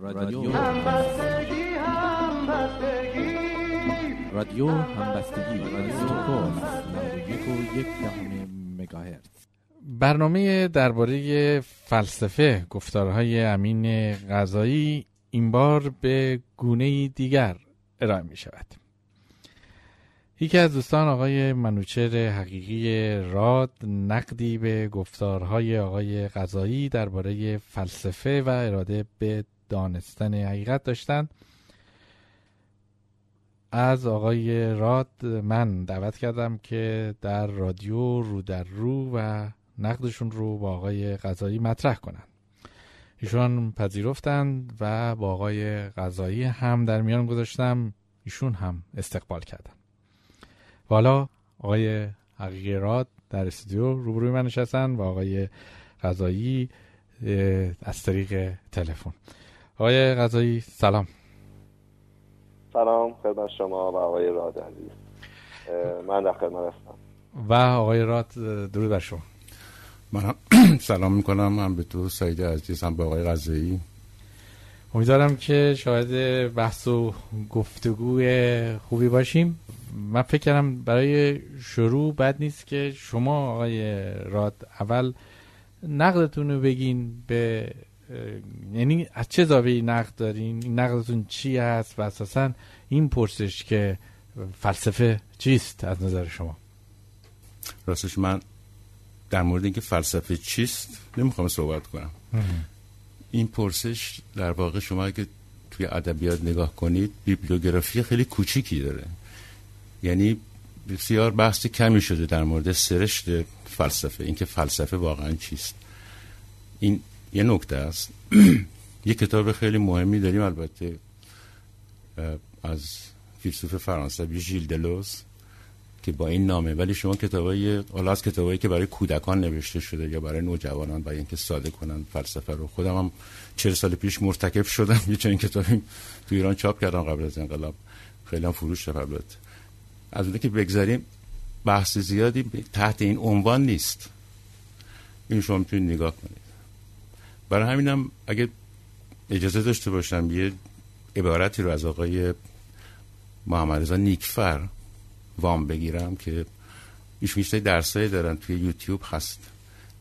رادیو همبستگی برنامه درباره فلسفه گفتارهای امین قضایی این بار به گونه‌ای دیگر ارائه می شود. یکی از دوستان آقای منوچهر حقیقی راد نقدی به گفتارهای آقای قضایی درباره فلسفه و اراده به دانستن حقیقت داشتند. از آقای راد من دعوت کردم که در رادیو رو در رو و نقدشون رو با آقای قضایی مطرح کنند. ایشون پذیرفتند و با آقای قضایی هم در میان گذاشتم، ایشون هم استقبال کردند. حالا آقای حقیقی راد در استودیو روبروی من نشستن و آقای قضایی از طریق تلفن. آقای قضایی سلام. سلام خدمت شما و آقای راد عزیز. من در خدمت هستم. و آقای راد درود بر شما. من سلام میکنم هم به تو سعید عزیز هم به آقای قضایی. امیدوارم که شاید بحث و گفتگوی خوبی باشیم. من فکر کردم برای شروع بد نیست که شما آقای راد اول نقدتون رو بگین، به یعنی از چه زاویه‌ای نقد دارین، نقدتون چی هست و اساساً این پرسش که فلسفه چیست از نظر شما. راستش من در مورد اینکه فلسفه چیست نمیخوام صحبت کنم. این پرسش در واقع شما اگه توی ادبیات نگاه کنید بیبلیوگرافی خیلی کوچیکی داره، یعنی بسیار بحث کمی شده در مورد سرشت فلسفه، اینکه فلسفه واقعا چیست. این یه نکته است. یه کتاب خیلی مهمی داریم البته از فیلسوف فرانسوی ژیل دلوز که با این نامه، ولی شما کتابای حالا از کتابایی که برای کودکان نوشته شده یا برای نوجوانان برای اینکه ساده کنن فلسفه رو، خودم هم 40 سال پیش مرتکب شدم یه چنین کتابی تو ایران چاپ کردم قبل از انقلاب، خیلی هم فروش شد. البته از اون که بگذاریم بحث زیادی تحت این عنوان نیست، این شما میتونید نگاه کنید. برای همینم اگه اجازه داشته باشم یه عبارتی رو از آقای محمد رضا نیکفر وام بگیرم که ایشون بیشتر درسایی دارن توی یوتیوب هست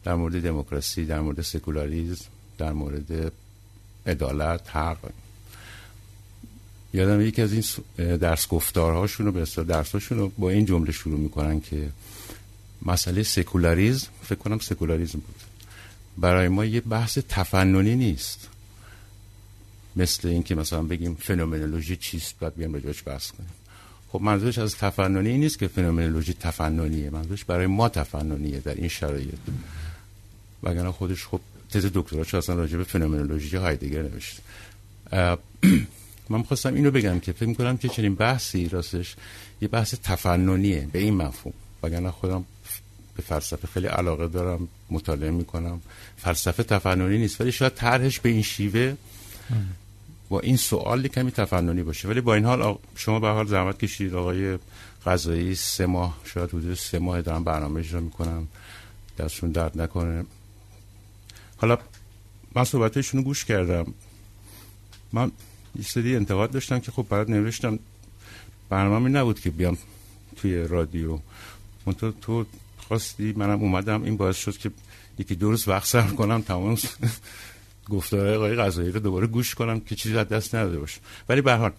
در مورد دموکراسی، در مورد سکولاریسم، در مورد عدالت، حق. یادم یکی از این درس گفتارهاشون رو به اصطلاح درساشون رو با این جمله شروع میکنن که مسئله سکولاریسم، فکر کنم سکولاریسم بود، برای ما یه بحث تفننی نیست، مثل این که مثلا بگیم فنومنولوژی چیست بعد بیام راجعش بحث کنیم. خب منظورش از تفننی نیست که فنومنولوژی تفننیه، منظورش برای ما تفننیه در این شرایط، وگرنه خودش خب تز دکتراش اصلا راجع به فنومنولوژی هایدگر نوشت. من می‌خواستم اینو بگم که فکر می‌کنم که چنین بحثی راستش یه بحث تفننیه به این مفهوم، وگرنه خودم به فلسفه خیلی علاقه دارم، مطالعه می‌کنم. فلسفه تفننی نیست، ولی شاید طرحش به این شیوه و این سوال کمی تفننی باشه. ولی با این حال شما به حال زحمت کشید آقای قضایی، 3 ماه شاید حدود 3 ماه دارم برنامه اجرا می‌کنم، دستشون درد نکنه. حالا من صحبتشون رو گوش کردم، من یه سری انتقاد داشتم که خب برات نوشتم، برنامه نبود که بیام توی رادیو، من تو خواستی منم اومدم، این باعث شد که یکی 2 روز وقت صرف کنم تمام گفتارهای آقای قضایی رو دوباره گوش کنم که چیزی از دست نداده باشم. ولی به هر حال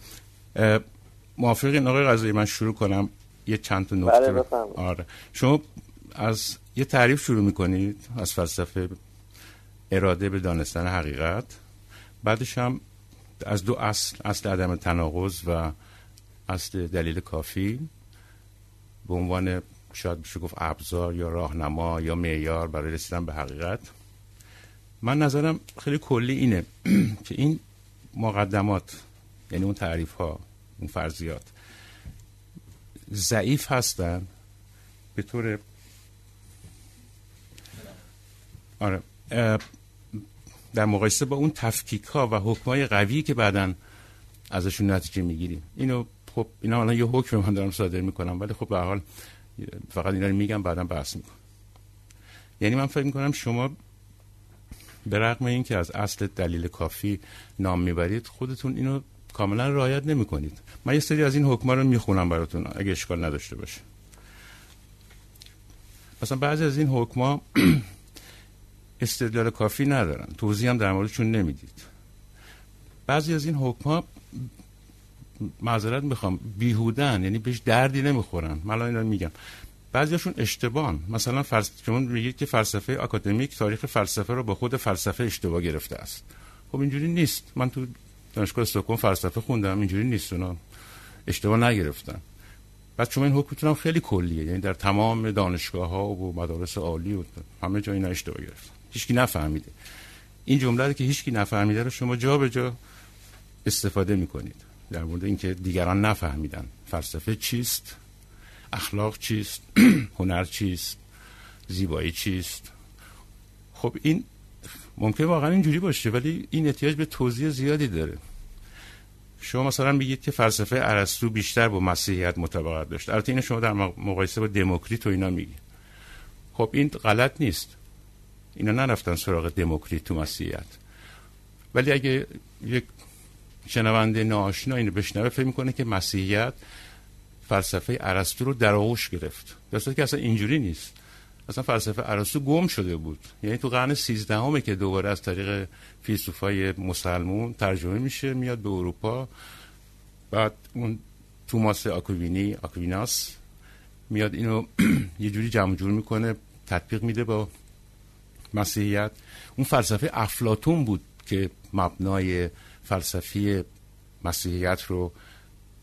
موافقین آقای قضایی من شروع کنم یه چند تا نکته؟ بله. آره شما از یه تعریف شروع می‌کنید از فلسفه، اراده به دانستن حقیقت، بعدش هم از 2 اصل، اصل عدم تناقض و اصل دلیل کافی به عنوان شاید بشه گفت ابزار یا راهنما یا معیار برای رسیدن به حقیقت. من نظرم خیلی کلی اینه که این مقدمات، یعنی اون تعریف ها، اون فرضیات ضعیف هستن به طور آره در مقایسه با اون تفکیک ها و حکم های قوی که بعدن ازشون نتیجه میگیریم. اینو خب اینا الان یه حکم من دارم صادر میکنم، ولی خب به هر حال فقط اینا رو میگم بعدن بحث میکنم. یعنی من فکر میکنم شما به رغم اینکه از اصل دلیل کافی نام میبرید خودتون اینو کاملا رعایت نمی‌کنید. من یه سری از این حکما رو میخونم براتون اگه اشکال نداشته باشه. مثلا بعضی از این حکما استدلال کافی ندارن، توضیح هم در موردشون نمیدید. بعضی از این حکما معذرت میخوام بیهودن، یعنی بهش دردی نمیخورن. من الان اینا میگم بعضیشون اشتباهن. مثلا چون میگید که فلسفه اکادمیک تاریخ فلسفه رو با خود فلسفه اشتباه گرفته است. خب اینجوری نیست. من تو دانشگاه استکهلم فلسفه خوندم، اینجوری نیست، اونا اشتباه نگرفتن. بعد شما این حکمتون هم خیلی کلیه، یعنی در تمام دانشگاه‌ها و مدارس عالی و همه جا اینا اشتباه گرفتن، هیچکی نفهمیده. این جمله رو که هیچکی نفهمیده رو شما جا به جا استفاده می‌کنید در مورد اینکه دیگران نفهمیدن فلسفه چیست، اخلاق چیست، هنر چیست، زیبایی چیست. خب این ممکن واقعا اینجوری باشه، ولی این احتیاج به توضیح زیادی داره. شما مثلا میگید که فلسفه ارسطو بیشتر با مسیحیت مطابقت داشت. البته اینو شما در مقایسه با دموکریت و اینا میگی. خب این غلط نیست. اینا نرفتن سراغ دموکریت و مسیحیت. ولی اگه یک شنونده ناآشنا اینو بشنوه فکر میکنه که مسیحیت فلسفه ارسطو رو در آغوش گرفت. درسته که اصلا اینجوری نیست. اصلا فلسفه ارسطو گم شده بود. یعنی تو قرن 13 که دوباره از طریق فیلسوفای مسلمان ترجمه میشه میاد به اروپا. بعد اون توماس آکوینی، آکویناس میاد اینو یه جوری جمع جور میکنه، تطبیق میده با مسیحیت. اون فلسفه افلاطون بود که مبنای فلسفی مسیحیت رو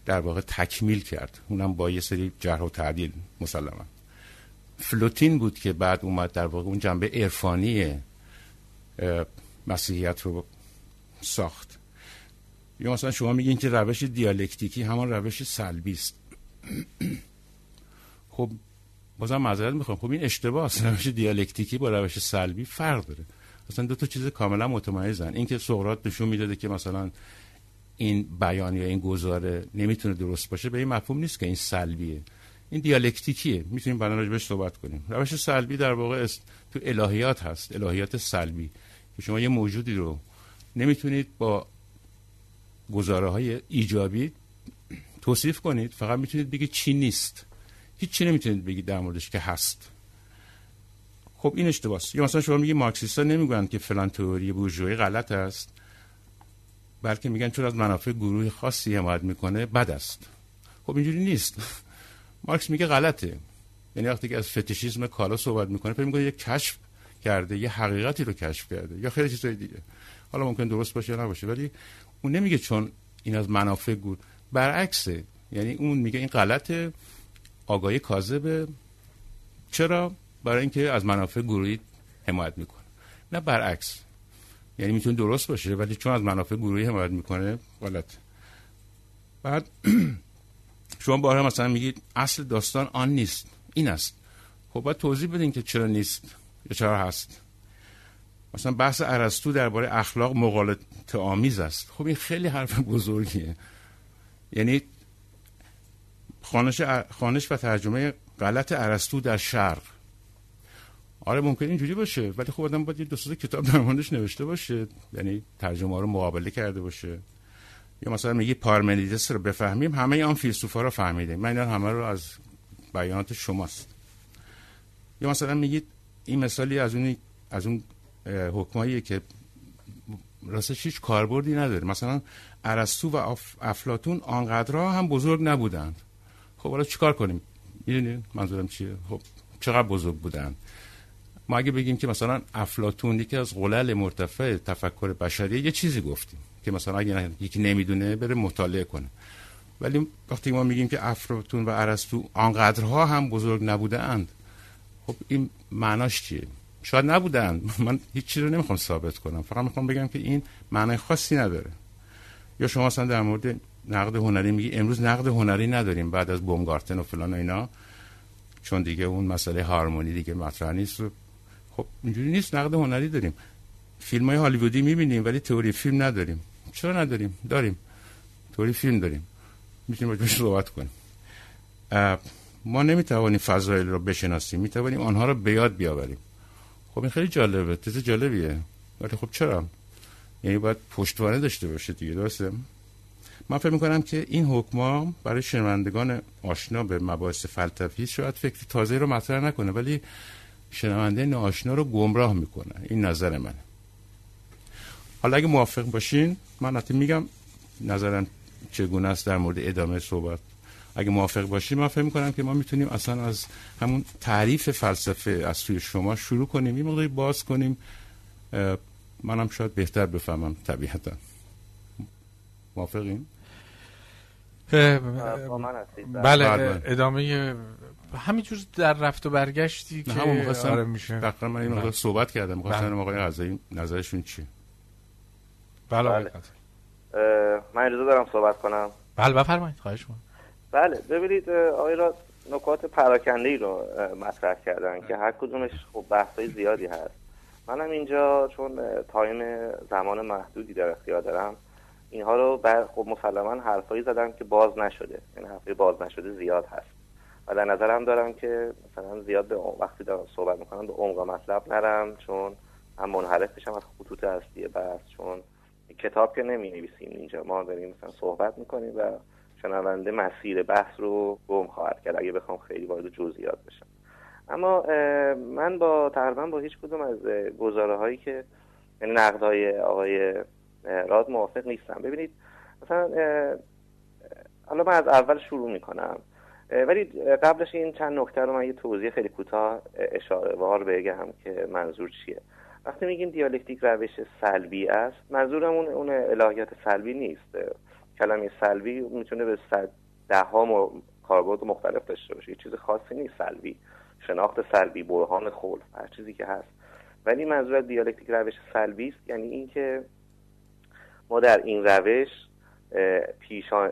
در واقع تکمیل کرد، اونم با یه سری جرح و تعدیل مسلما. فلوتین بود که بعد اومد در واقع اون جنبه عرفانی مسیحیت رو ساخت. یا مثلا شما میگین که روش دیالکتیکی همان روش سلبی است. خب بازم معذرت میخوام، خب این اشتباه است. روش دیالکتیکی با روش سلبی فرق داره، اصلا دو تا چیز کاملا متمایزن. این که سقراط نشون میداده که مثلا این بیان یا این گزاره نمیتونه درست باشه به این مفهوم نیست که این سلبیه، این دیالکتیکیه. میتونیم بعدا راجعش صحبت کنیم. روش سلبی در واقع است تو الهیات هست، الهیات سلبی، که شما یه موجودی رو نمیتونید با گزاره‌های ایجابی توصیف کنید، فقط میتونید بگید چی نیست، هیچ چی نمیتونید بگید در موردش که هست. خب این اشتباه است. یا مثلا شما میگید مارکسیست‌ها نمیگن که فلان تئوری بورژوایی غلط است، بلکه میگن چون از منافع گروه خاصی حمایت میکنه بد است. خب اینجوری نیست. مارکس میگه غلطه. یعنی وقتی که از فتیشیسم کالا صحبت میکنه فکر میکنه یک کشف کرده، یه حقیقتی رو کشف کرده یا خیلی چیزای دیگه. حالا ممکن درست باشه یا نباشه، ولی اون نمیگه چون این از منافع گروه، برعکسه. یعنی اون میگه این غلطه، آگاهی کاذبه. چرا؟ برای اینکه از منافع گروهی حمایت میکنه. نه برعکس. یعنی میتونه درست باشه ولی چون از منافع گروهی حمایت میکنه غلط. بعد شما بارها مثلا میگید اصل داستان آن نیست، این است. خب باید توضیح بدین که چرا نیست یا چرا هست. مثلا بحث ارسطو درباره اخلاق مغالطه آمیز است. خب این خیلی حرف بزرگیه. یعنی خوانش و ترجمه غلط ارسطو در شرق. آره ممکن اینجوری باشه، ولی خب آدم باید یه 2 کتاب در موردش نوشته باشه، یعنی ترجمه‌ها رو مقابله کرده باشه. یا مثلا میگه پارمنیدس رو بفهمیم، همه آن فیلسوفا رو فهمیدیم. من اینا همه رو از بیانات شماست. یا مثلا میگید این مثالی از اون حکماییه که راستش هیچ کاربردی نداره. مثلا ارسطو و افلاطون آنقدرها هم بزرگ نبودند. خب حالا چیکار کنیم؟ میدونید منظورم چیه؟ خب چقدر بزرگ بودند؟ ما اگه بگیم که مثلا افلاطون یکی از غلل مرتفع تفکر بشری یه چیزی گفتیم که مثلا اگه یکی نمیدونه بره مطالعه کنه، ولی وقتی ما میگیم که افلاطون و ارسطو آنقدرها هم بزرگ نبودند، خب این معناش چیه؟ شاید نبودند. من هیچ چیزی رو نمیخوام ثابت کنم، فقط میخوام بگم که این معنای خاصی نداره. یا شما مثلا در مورد نقد هنری میگی امروز نقد هنری نداریم بعد از بومگارتن و فلان و اینا، چون دیگه اون مسئله هارمونی دیگه مطرح نیست. خب اینجوری نیست. نقد هنری داریم، فیلم‌های هالیوودی می‌بینیم ولی تئوری فیلم نداریم. چرا نداریم؟ داریم، تئوری فیلم داریم، می‌تونیم باهاش صحبت کنیم. ما نمی‌توانیم فضایل رو بشناسیم، می‌توانیم آنها رو به یاد بیاوریم. خب این خیلی جالبه، تز جالبیه. ولی خب چرا؟ یعنی باید پشتوانه داشته باشه دیگه، درسته؟ من فکر میکنم که این حکما برای شنوندگان آشنا به مباحث فلسفی شاید فکر تازه رو مطرح نکنه، ولی شنونده ناآشنا رو گمراه میکنه. این نظر منه. حالا اگه موافق باشین من حتی میگم نظرم چگونه است در مورد ادامه صحبت. اگه موافق باشین من فکر میکنم که ما میتونیم اصلا از همون تعریف فلسفه از سوی شما شروع کنیم، این مقداری باز کنیم، منم شاید بهتر بفهمم طبیعتا. موافقین؟ بله. ادامه همینجور در رفت و برگشتی که آره میشه. دقیقا من این مقدار صحبت کردم، میخواستم آقای قضایی نظرشون چیه؟ بله. من اجازه دارم صحبت کنم؟ بله بفرمایید، خواهش می‌کنم. بله ببینید آقای راد نکات پراکنده‌ای رو مطرح کردن که هر کدومش خب بحث‌های زیادی هست. منم اینجا چون تایم زمان محدودی در اختیار دارم اینها رو خب مسلماً حرفایی زدم که باز نشده، یعنی حرفای باز نشده زیاد هست و در نظرم دارم که مثلا زیاد به وقتی دارم صحبت می‌کنم به عمق مطلب نرم، چون هم منحرف بشم از خطوط اصلی بحث، چون کتاب که نمی‌نویسیم اینجا، ما داریم مثلا صحبت می‌کنیم و شنونده مسیر بحث رو گم خواهد کرد اگه بخوام خیلی وارد جزئیات بشم. اما من تقریبا با هیچ کدوم از گزاره‌هایی که نقدهای آقای راد موافق نیستم. ببینید مثلا الان من از اول شروع میکنم، ولی قبلش این چند نکته رو من یه توضیح خیلی کوتاه اشاره وار بگم که منظور چیه. وقتی میگیم دیالکتیک روش سلبی است، منظورمون اون الهیات سلبی نیست. کلمه سلبی میتونه به ده ها کاربرد مختلف داشته باشه، یه چیز خاصی نیست سلبی، شناخت سلبی، برهان خلف، هر چیزی که هست. ولی منظور دیالکتیک روش سلبی است، یعنی اینکه ما در این روش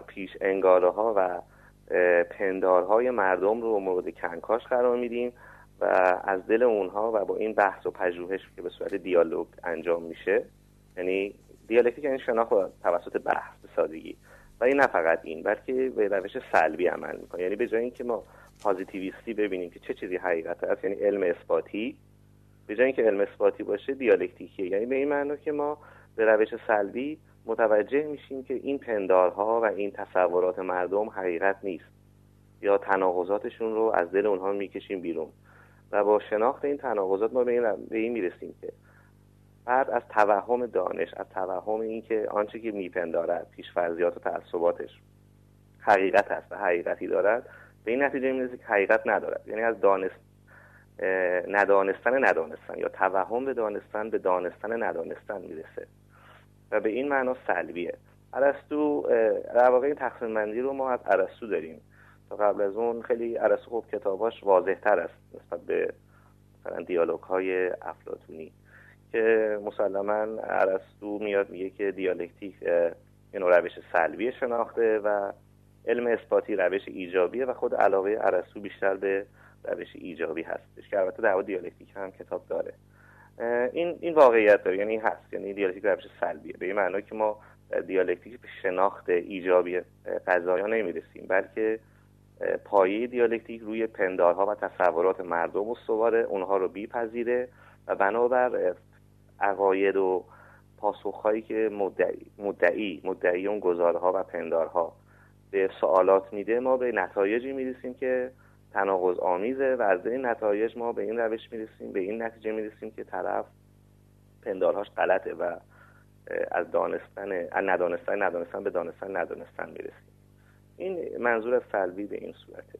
پیش انگاره ها و پندارهای مردم رو مورد کنکاش قرار میدیم و از دل اونها و با این بحث و پژوهش که به صورت دیالوگ انجام میشه، یعنی دیالکتیک یعنی شناخت توسط بحث به سادگی. ولی نه فقط این، بلکه به روش سلبی عمل میکنه، یعنی به جای اینکه ما پازیتیویستی ببینیم که چه چیزی حقیقت است، یعنی علم اثباتی، به جای اینکه علم اثباتی باشه دیالکتیکیه، یعنی به این معنا که ما به روش سلبی متوجه میشیم که این پندارها و این تصورات مردم حقیقت نیست یا تناقضاتشون رو از دل اونها میکشیم بیرون و با شناخت این تناقضات ما به این میرسیم که فرد از توهم دانش، از توهم اینکه آنچه که میپندارد، پیشفرضیات و تعصباتش حقیقت است و حقیقتی دارد، به این نتیجه میرسه که حقیقت ندارد. یعنی از ندانستن یا توهم به دانستن ندانستن میرسه و به این معنا سلبیه. ارسطو در واقع این تقسیم بندی رو ما از ارسطو داریم. تا قبل از اون خیلی ارسطو خوب کتاباش واضح‌تر است نسبت به مثلا دیالوگ‌های افلاطونی که مسلماً ارسطو میاد میگه که دیالکتیک یه نوع روش سلبی شناخته و علم اثباتی روش ایجابیه و خود علاقه ارسطو بیشتر به روش ایجابی هستش که البته در مورد دیالکتیک هم کتاب داره. این واقعیت داره، یعنی هست، یعنی دیالکتیک روش سلبیه، به این معنی که ما دیالکتیک به شناخت ایجابی قضایا نمیرسیم، بلکه پایه دیالکتیک روی پندارها و تصورات مردم استواره، اونها رو بیپذیره و بنابر عقاید و پاسخهایی که مدعی اون گزارها و پندارها به سوالات میده ما به نتایجی میرسیم که تناقض آمیزه و از این نتایج ما به این نتیجه میرسیم که طرف پندارهاش غلطه و از ندانستن به دانستن میرسیم. این منظور از سلبی به این صورته.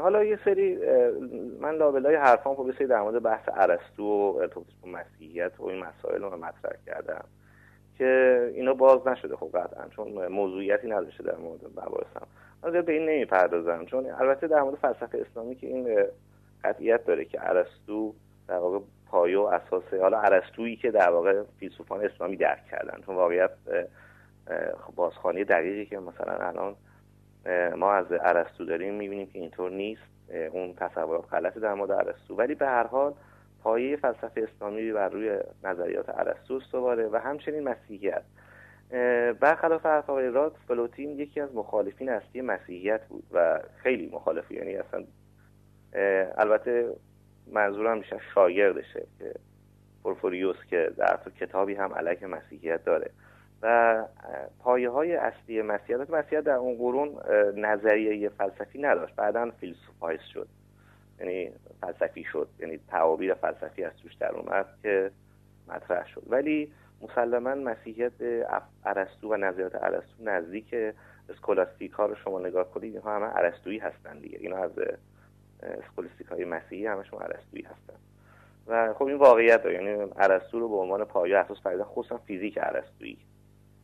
حالا یه سری من لابلای حرفام خب یه سری در مورد بحث ارسطو و ارتباطش با مسیحیت و این مسائل رو مطرح کردم که اینا باز نشده خب قطعا، چون موضوعیتی نداشته در مورد مباحثم. من به این نمیپردازم، چون البته در مورد فلسفه اسلامی که این قطعیت داره که ارسطو در واقع پایه و اساسه، حالا ارسطویی که در واقع فیلسوفان اسلامی درک کردن، چون واقعیت بازخوانی دقیقی که مثلا الان ما از ارسطو داریم میبینیم که اینطور نیست، اون تصورات غلطه در مورد ارسطو. ولی به هر حال پایه فلسفه اسلامی بر روی نظریات ارسطو استواره و همچنین مسیحیت. برخلاف آقای راد، فلوتین یکی از مخالفین اصلی مسیحیت بود و خیلی مخالف، یعنی اصلا البته منظورم میشه شاگردشه که پورفوریوث که در کتابی هم علیه مسیحیت داره و پایه‌های اصلی مسیحیت. مسیحیت در اون قرون نظریه فلسفی نداشت، بعداً فیلسوفایز شد، یعنی فلسفی شد، یعنی تعابیر فلسفی از توش در اومد که مطرح شد. ولی مسلماً مسیحیت ارسطو و نظریات ارسطو نزدیک اسکولاستیک‌ها رو شما نگاه کنید، اینها همه ارسطویی هستن دیگه، اینا از اسکولاستیک‌های مسیحی همشون ارسطویی هستن و خب این واقعیت داره. یعنی ارسطو رو به عنوان پایه اساس فرض، خصوصا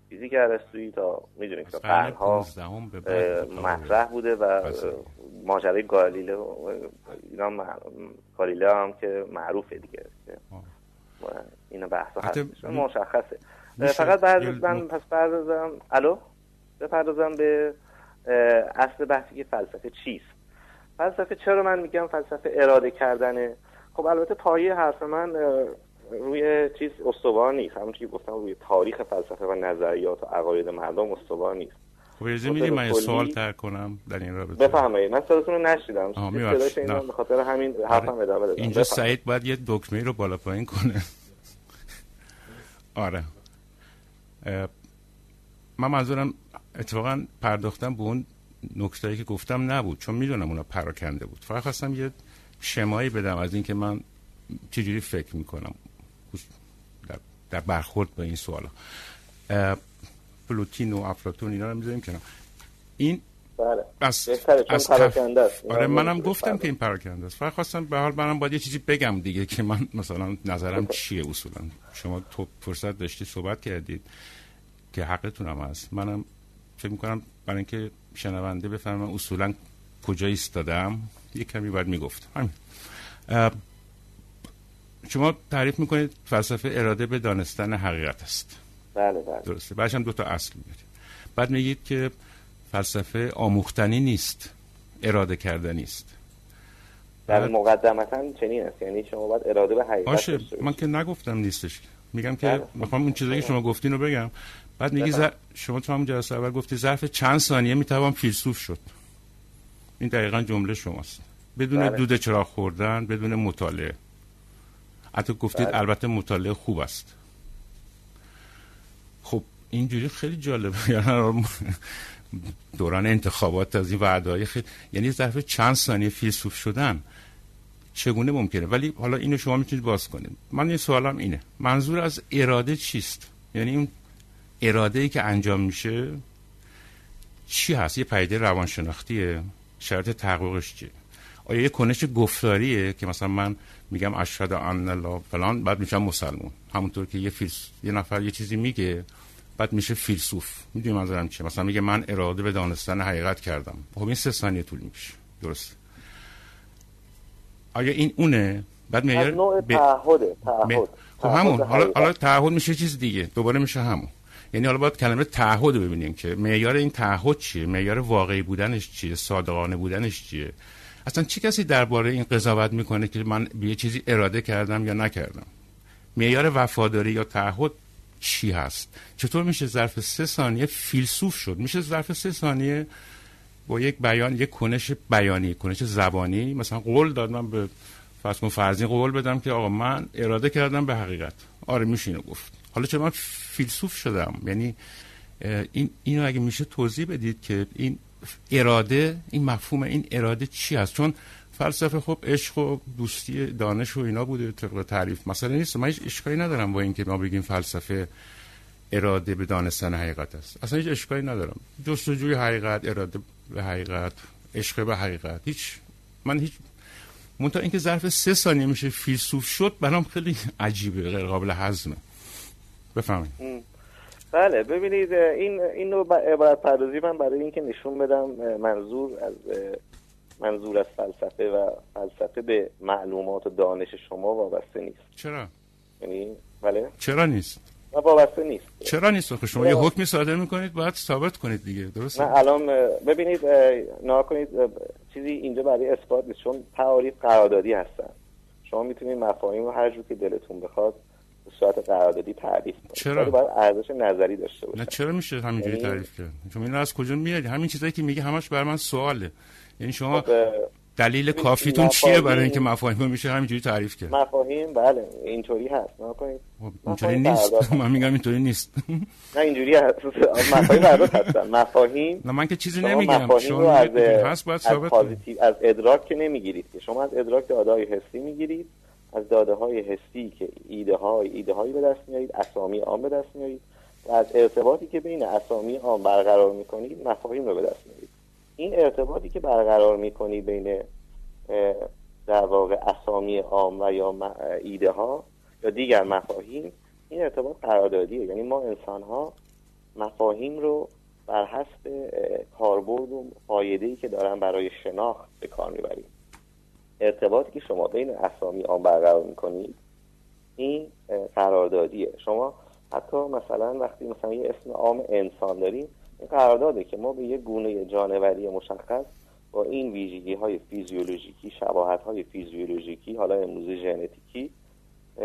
فیزیک ارسطویی تا میدونید که قرن‌ها مطرح بوده و ماجرای گالیله گالیله هم که معروفه دیگه، اینو بحث هست مشخصه. فقط بپردازم به اصل بحثی که فلسفه چیست. فلسفه چرا من میگم فلسفه اراده کردنه؟ خب البته پایه حرف من روی چیز استوار نیست، همون که گفتم روی تاریخ فلسفه و نظریات و عقاید مردم استوار نیست. خب اجازه میدید من سوال تر کنم در این رابطه؟ بفرمایید. من سوالتون رو نشیدم، صداش اینا به خاطر همین حرفم ادامه دادم. اینجا سعید باید یه دکمه رو بالا پایین کنه. آره من منظورم اتفاقا پرداختم به اون نکته‌ای که گفتم نبود، چون میدونم اونا پراکنده بود. فقط خواستم یه شمایی بدم از این که من چجوری فکر میکنم در برخورد با این سوالا. فلوتین و افلاطون اینا رو میذاریم کنم. این بله بس پراکنده است. آره منم گفتم که این پراکنده است. فقط خواستم به حال منم باید یه چیزی بگم دیگه که من مثلا نظرم چیه اصولا. شما تو فرصت داشتی صحبت کردید که حقتون هم هست. منم فکر می‌کنم برای اینکه شنونده بفهمه اصولا کجا ایستادم یه کمی بعد میگفتم. همین. شما تعریف میکنید فلسفه اراده به دانستن حقیقت است. بله بله درسته. بعدش هم دو تا اصل میارید، بعد میگید که فلسفه آموختنی نیست، اراده کردنی است. بله مقدمتاً چنین است، یعنی شما باید اراده به حقیقت باشه. من که نگفتم نیستش، میگم که میخوام اون چیزایی که شما گفتین رو بگم. بعد میگی شما تو همون جلسه اول گفتی ظرف چند ثانیه میتوان فیلسوف شد. این دقیقاً جمله شماست، بدون دوده چراغ خوردن، بدون مطالعه. حتی گفتید بله. البته مطالعه خوب است. خب اینجوری خیلی جالبه، یعنی دوران انتخابات از این وعده‌های خیلی، یعنی ظرف چند ثانیه فیلسوف شدن چگونه ممکنه؟ ولی حالا اینو شما میتونید باز کنید. من یه سوالم اینه، منظور از اراده چیست؟ یعنی اون اراده‌ای که انجام میشه چی هست؟ یه پدیده روانشناختیه؟ شرط تحققش چیه؟ آیا یه کنش گفتاریه که مثلا من میگم اشهد ان الله فلان بعد میشم مسلمان، همونطور که یه نفر یه چیزی میگه بعد میشه فیلسوف. میدونی منظورم چیه؟ مثلا میگه من اراده به دانستن حقیقت کردم، خب این 3 ثانیه طول میکشه، درست؟ آیا این اونه؟ بعد میگه نوع تعهد. خب همون حالا تعهد میشه چیز دیگه، دوباره میشه همون. یعنی حالا باید کلمه تعهد رو ببینیم که معیار این تعهد چیه، معیار واقعی بودنش چیه، صادقانه بودنش چیه. اصلا چه کسی درباره این قضاوت میکنه که من به یه چیزی اراده کردم یا نکردم؟ معیار وفاداری یا تعهد چی هست؟ چطور میشه ظرف 3 ثانیه فیلسوف شد؟ میشه ظرف 3 ثانیه با یک بیان، یک کنش بیانی، کنش زبانی، مثلا قول داد، من به فرضین قول بدم که آقا من اراده کردم به حقیقت. آره میشه اینو گفت. حالا چه من فیلسوف شدم؟ یعنی اینو اگه میشه توضیح بدید که این اراده، این مفهوم این اراده چی هست؟ چون فلسفه خب عشق و دوستی، دانش و اینا بوده طبق تعریف. مثلا نیست، من هیچ اشکالی ندارم با این که ما بگیم فلسفه اراده به دانستن حقیقت است، اصلا هیچ اشکالی ندارم. جستجوی حقیقت، اراده به حقیقت، عشق به حقیقت، من منتها اینکه ظرف 3 ثانیه میشه فیلسوف شد برام خیلی عجیبه، غیر قابل هضمه. بفهمید؟ بله ببینید این نوع عبارت پردازی من برای اینکه نشون بدم منظور از فلسفه و فلسفه به معلومات و دانش شما وابسته نیست. چرا؟ یعنی بله چرا نیست؟ ما وابسته نیست. چرا نیست؟ خب شما یه حکمی صادر میکنید باید ثابت کنید دیگه، درسته؟ نه الان ببینید نه کنید چیزی اینجا برای اثبات نیست، چون تعاریف قراردادی هستن. شما میتونید مفاهیم رو هر جور که دلتون بخواد صورت قراردادی تعریف کنید. چرا؟ باید ارزش نظری داشته باشه. نه چرا میشه همینجوری تعریف کرد؟ شما اینو از کجا میارید؟ همین چیزایی که میگه همش برای من سواله. یعنی شما دلیل کافیتون چیه برای اینکه مفاهیم میشه همینجوری تعریف کرد؟ مفاهیم بله اینطوری هست، نکنید اینطوری نیست، من میگم اینطوری نیست، نه اینجوری هست، مفاهیم عادت هستن. مفاهیم نه من که چیزی نمیگم، شما هست باید ثابت کنید. از ادراک که نمیگیرید که، شما از ادراک داده‌های حسی میگیرید، از داده‌های حسی که ایده‌هایی به دست میارید، اسامی عام به دست میارید، و از ارتباطی که بین اسامی عام برقرار میکنید مفاهیم رو به دست میارید. این ارتباطی که برقرار میکنی بین در واقع اسامی عام و یا ایده ها یا دیگر مفاهیم، این ارتباط قراردادیه. یعنی ما انسان ها مفاهیم رو بر حسب کاربرد و فایده‌ای که دارن برای شناخت به کار میبریم. ارتباطی که شما بین اسامی عام برقرار میکنید این قراردادیه. شما حتی مثلا وقتی مثلا یه اسم عام انسان داریم، این قرارداده که ما به یک گونه جانوری مشخص با این ویژگی‌های فیزیولوژیکی، شباهت‌های فیزیولوژیکی، حالا امروزه ژنتیکی،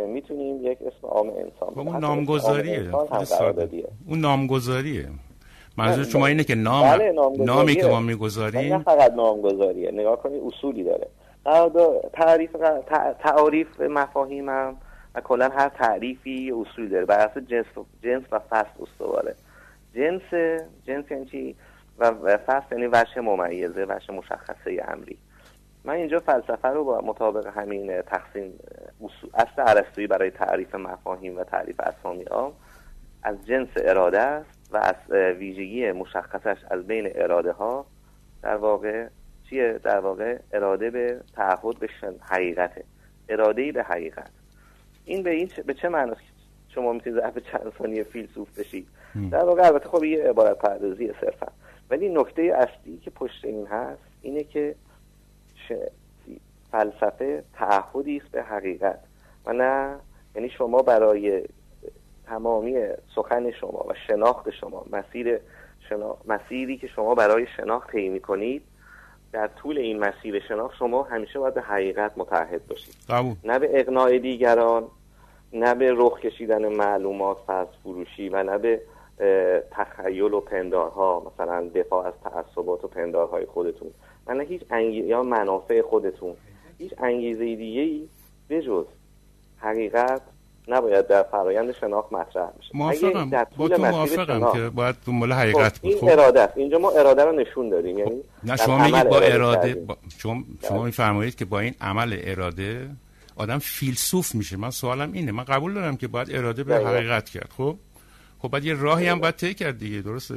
میتونیم یک اسم عام انسان. اون نامگذاریه، ساده. اون نامگذاریه. منظور شما اینه که نامی که ما می‌گذاریم نه فقط نامگذاریه. نگاه کنید اصولی داره. تعاریف مفاهیم هم و کلاً هر تعریفی اصولی داره. بر اساس جنس و فصل استواره. جنس یعنی چی؟ و فصل یعنی وجه ممیزه، وجه مشخصه امری. من اینجا فلسفه رو با مطابق همین تقسیم اصل ارسطویی برای تعریف مفاهیم و تعریف اسامی عام از جنس اراده است و از ویژگی مشخصش از بین اراده ها در واقع چیه؟ در واقع اراده به تعهد به حقیقته، ارادهی به حقیقت. این به چه معنی شما میتونید ظرف چند ثانیه فیلسوف بشید؟ در واقع البته خب یه عبارت پردازیه صرفا، ولی نکته اصلی که پشت این هست اینه که فلسفه تعهدی است به حقیقت و نه، یعنی شما برای تمامی سخن شما و شناخت شما، مسیری که شما برای شناخت طی می‌کنید، در طول این مسیر شناخت شما همیشه باید به حقیقت متعهد باشید. نه به اقناع دیگران، نه به رخ کشیدن معلومات فروشی و نه به تخیل و پندارها، مثلا دفاع از تعصبات و پندارهای خودتون، نه هیچ یا منافع خودتون، هیچ انگیزه دیگه‌ای بجز حقیقت نباید در فرآیند شناخت مطرح بشه. موافقم. با تو موافقم که باید دنبال حقیقت بود. این اراده است. اینجا ما اراده رو نشون دادیم. یعنی نه شما میگید با اراده شما میفرمایید که با این عمل اراده آدم فیلسوف میشه. من سوالم اینه، من قبول دارم که باید اراده به حقیقت کرد، خب بعد یه راهی هم باید طی کرد دیگه، درسته؟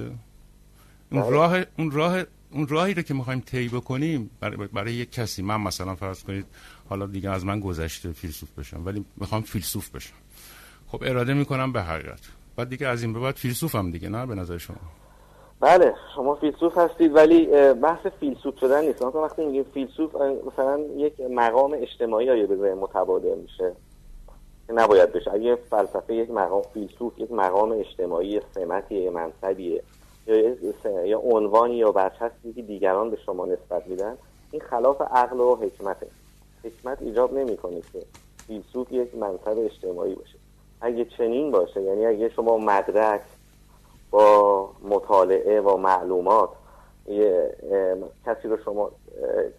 اون راهی رو که می‌خوایم طی بکنیم برای یک کسی، من مثلا فرض کنید حالا دیگه از من گذشته فیلسوف بشم، ولی می‌خوام فیلسوف بشم، خب اراده میکنم به حقیقت، بعد دیگه از این به بعد فیلسوفم دیگه، نه به نظر شما؟ بله شما فیلسوف هستید، ولی بحث فیلسوف شدن نیست. مثلا وقتی میگیم فیلسوف، مثلا یک مقام اجتماعی یا به متبادل میشه، نباید بشه. اگه فلسفه یک مقام، فیلسوف یک مقام اجتماعی، سمتی، منصبی یا عنوانی یا برچسبی که دیگران به شما نسبت میدن، این خلاف عقل و حکمته. حکمت ایجاب نمیکنه که فیلسوف یک منصب اجتماعی باشه. اگه چنین باشه، یعنی اگه شما مدرک با مطالعه و معلومات کسی رو شما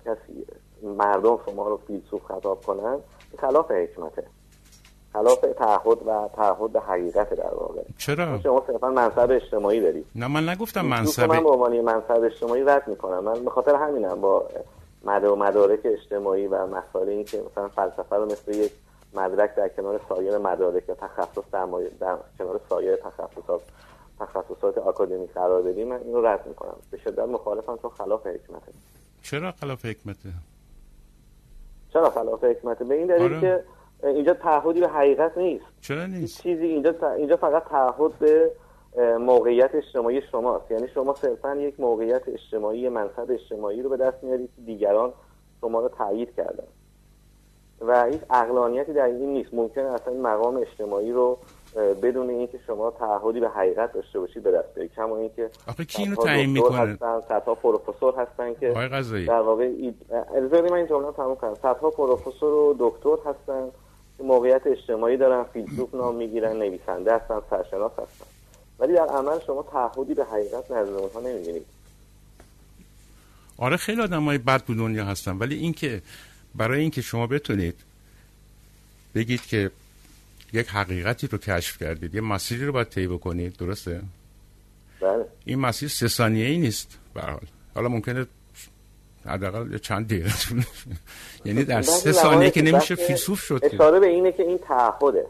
کسی مردم شما رو فیلسوف خطاب کنن، خلاف حکمته، خلاف تعهد و تعهد به حقیقت در واقع. چرا؟ شما صرفا منصب اجتماعی دارید. نه من نگفتم منصب. من به عنوان منصب اجتماعی رد میکنم. من به خاطر همینم با مدارک اجتماعی و مسائل این که مثلا فلسفه رو مثل یک مدرک در کنار سایر مدارک و تخصص در کنار سایر تخصصات آکادمیک قرار بدیم، من اینو رد میکنم. به شدت مخالفم، چون خلاف حکمته. چرا خلاف حکمته؟ چرا خلاف حکمته؟ به این دلیل که اینجا تعهدی به حقیقت نیست. چرا نیست؟ چیزی اینجا فقط تعهد به موقعیت اجتماعی شماست. یعنی شما صرفاً یک موقعیت اجتماعی، منصب اجتماعی رو به دست میارید که دیگران شما رو تأیید کردن و هیچ عقلانیتی در این نیست. ممکنه اصلا مقام اجتماعی رو بدون اینکه شما تعهدی به حقیقت داشته باشید به دست بیارید. کما اینکه آخه کی اینو تعیین میکنه؟ صدها پروفسور هستن که در واقع الزامی من این جمله تموم کنم. صدها پروفسور و دکتر هستن، موقعیت اجتماعی دارن، فیلسوف نام میگیرن، نویسنده هستن، سرشناس هستن، ولی در عمل شما تعهدی به حقیقت نظر اونها نمیبینید. آره خیلی آدمای بد تو دنیا هستن، ولی اینکه برای اینکه شما بتونید بگید که یک حقیقتی رو کشف کردید، یه مسیری رو باید طی بکنید، درسته؟ بله. این مسیر 3 ثانیه‌ای نیست به هر حال. حالا ممکنه حداقل چند دقیقه، یعنی در 3 ثانیه که نمیشه فیلسوف شد. اشاره به اینه که این تعهده.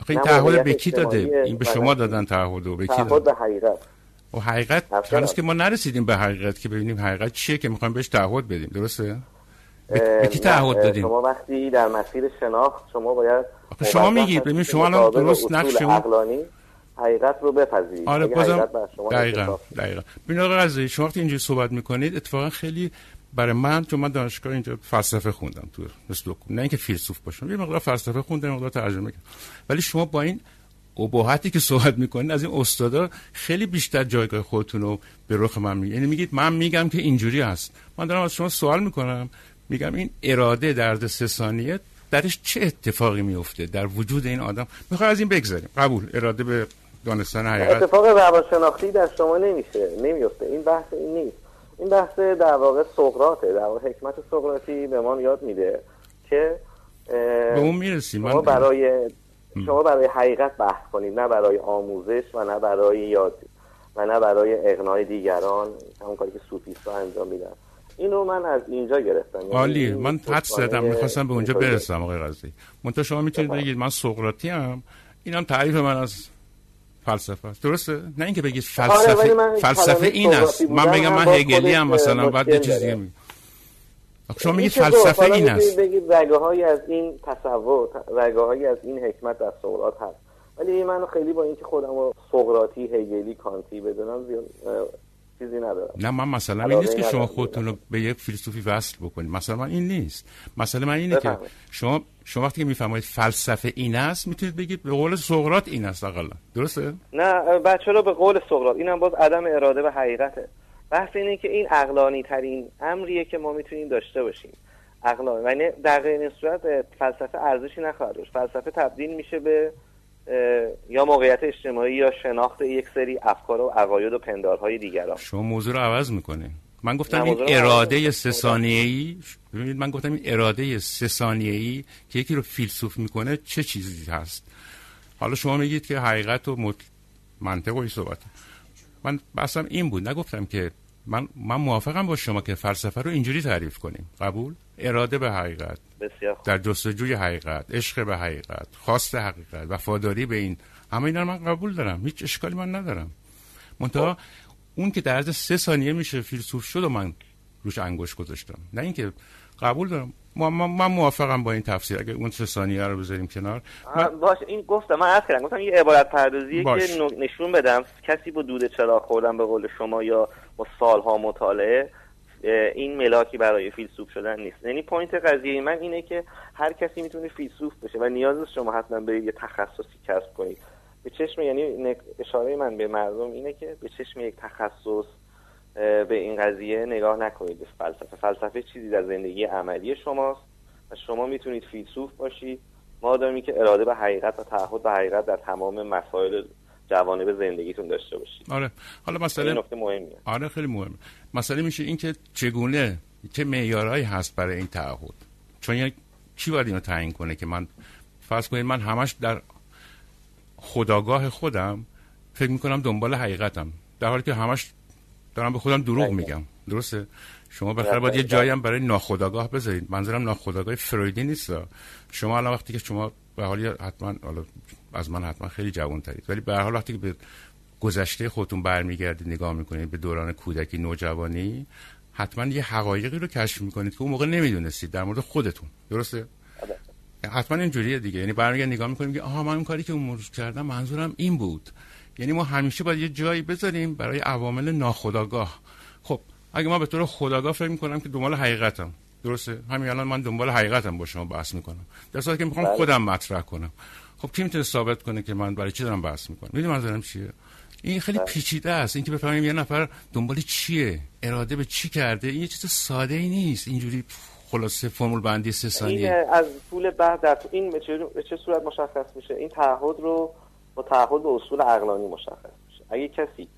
آخه این تعهد به کی داده؟ این به شما دادن تعهدو، به کی دادن؟ تعهد به حقیقت. و حقیقت هنوز که ما نرسیدیم به حقیقت که ببینیم حقیقت چیه که میخوایم بهش تعهد بدیم، درسته؟ به کی تعهد دادیم؟ شما وقتی در مسیر شناخت شما باید، شما میگید ببین شما الان درست نقش عقلانی حقیقت رو بپذیرید. آره بازم دقیقاً. ببین آقا قضایی، شما وقتی اینجوری صحبت میکنید اتفاقا خیلی برای من، چون من دانشگاه اینجا فلسفه خوندم تو استکهلم، نه اینکه فیلسوف باشم، یه مقدار فلسفه خوندم، مقدار ترجمه کردم، ولی شما با این ابهاتی که صحبت میکنین از این استادا خیلی بیشتر جایگاه خودتون رو به رخ من میگید. یعنی میگید من میگم که اینجوری هست، من دارم از شما سوال میکنم، میگم این اراده در 3 ثانیه درش چه اتفاقی میفته در وجود این آدم؟ میخوام از این بگذریم، قبول اراده به دانستن حقیقت اتفاق روانشناختی در شما نمیفته. این بحث این نیست، این بحث در واقع سقراطه، در واقع حکمت سقراطی به ما یاد میده که به اون میرسیم. ما برای شما برای حقیقت بحث کنید، نه برای آموزش و نه برای یاد و نه برای اقناع دیگران، همون کاری که سوفیست‌ها انجام میدن. اینو من از اینجا گرفتم. عالی، من حد زدم می‌خواستم به اونجا برسم آقای قضایی. منتها شما میتونید بگید من سقراطی ام، اینم تعریف من از فلسفه است، درسته؟ نه اینکه بگید فلسفه این است، من بگم من هگلی ام مثلا، بعد یه چیزی میگم. شما میگید فلسفه این است، بگید رگه‌هایی از این تصور، رگه‌هایی از این حکمت از سقراط هست، ولی من خیلی با اینکه خودمو سقراطی، هگلی، کانتی بدونم زیاد چیزی ندارم. نه من مثلا این نیست که شما خودتون رو به یک فیلسوفی وصل بکنید، مثلا من این نیست، مثلا من اینه که شما وقتی که میفهمید فلسفه این است میتونید بگید به قول سقراط این است حداقل، درسته؟ نه بچه‌ها به قول سقراط اینم باز عدم اراده به حقیقته. بحث اینه که این عقلانی ترین امریه که ما میتونیم داشته باشیم، عقلانی، یعنی در غیر صورت فلسفه ارزشی نخواهد داشت. فلسفه تبدیل میشه به یا موقعیت اجتماعی یا شناخت یک سری افکار و عقاید و پندارهای دیگران. شما موضوع رو عوض میکنه. من گفتم این اراده 3 ثانیه‌ای، ببینید من گفتم این اراده 3 ثانیه‌ای که یکی رو فیلسوف میکنه چه چیزی هست. حالا شما میگید که حقیقت و منطق و صحبت، من بحثم این بود، نگفتم که من موافقم با شما که فلسفه رو اینجوری تعریف کنیم، قبول؟ اراده به حقیقت، در جستجوی حقیقت، عشق به حقیقت، خواست حقیقت، وفاداری به این، همه اینا من قبول دارم، هیچ اشکالی من ندارم. منتها اون که در از 3 ثانیه میشه فیلسوف شد و من روش انگوش گذاشتم، نه اینکه قبول دارم. من موافقم با این تفسیر. اگه اون 3 ثانیه رو بذاریم کنار باشه. این گفتم، من عرض کردم، گفتم یه عبارت پردازیه که نشون بدم کسی با دوده چراغ خوردن به قول شما یا با سالها مطالعه این ملاکی برای فیلسوف شدن نیست. یعنی پوینت قضیه من اینه که هر کسی میتونه فیلسوف بشه و نیاز نیست شما حتما برید یه تخصصی کسب کنید. به چشم، یعنی اشاره من به مردم اینه که به چشم یک تخصص به این قضیه نگاه نکنید. فلسفه چیزی در زندگی عملی شماست و شما میتونید فیلسوف باشید مادامی که اراده به حقیقت و تعهد به حقیقت در تمام مسائل جوانب زندگیتون داشته باشید. آره حالا مسئله نکته مهمیه. آره خیلی مهمه. مسئله میشه این که چگونه، چه معیارهایی هست برای این تعهد؟ چون یعنی چی باید اینو تعیین کنه که من فرض کنید من همش در خودآگاه خودم فکر میکنم دنبال حقیقتم، در حالی که همش دارم به خودم دروغ میگم، درسته؟ شما بخیر باید یه جایی هم برای ناخودآگاه بذارید. منظورم ناخودآگاه فرویدی نیست. شما الان وقتی که شما به حال حتما از من حتما خیلی جوان ترید، ولی به هر حال وقتی که به گذشته خودتون برمیگردید نگاه میکنید به دوران کودکی، نوجوانی، حتما یه حقایقی رو کشف میکنید که اون موقع نمیدونستید در مورد خودتون، درسته؟ حتما اینجوریه دیگه. یعنی برمیگردید نگاه میکنید میگه آها من اون کاری که اون موقع کردم منظورم این بود. یعنی ما همیشه باید یه جایی بذاریم برای عوامل ناخودآگاه. خب اگه من به طور خودآگاه فکر میکنم که دنبال حقیقتم، درسته؟ همین الان من دنبال حقیقتم با شما بحث میکنم، در صورتی که میخوام خودم مطرح کنم. خب کی میتونه ثابت کنه که من برای چی دارم بحث میکنم؟ میدونی منظورم چیه؟ این خیلی پیچیده است. اینکه بفهمیم یه نفر دنبال چیه، اراده به چی کرده، این یه چیز ساده ای نیست اینجوری خلاصه فرمول بندی 3 ثانیه. این از پول بعد در این به چه صورت مشخص میشه؟ این تعهد رو با تعهد به اصول عقلانی مشخص میشه. اگه کسی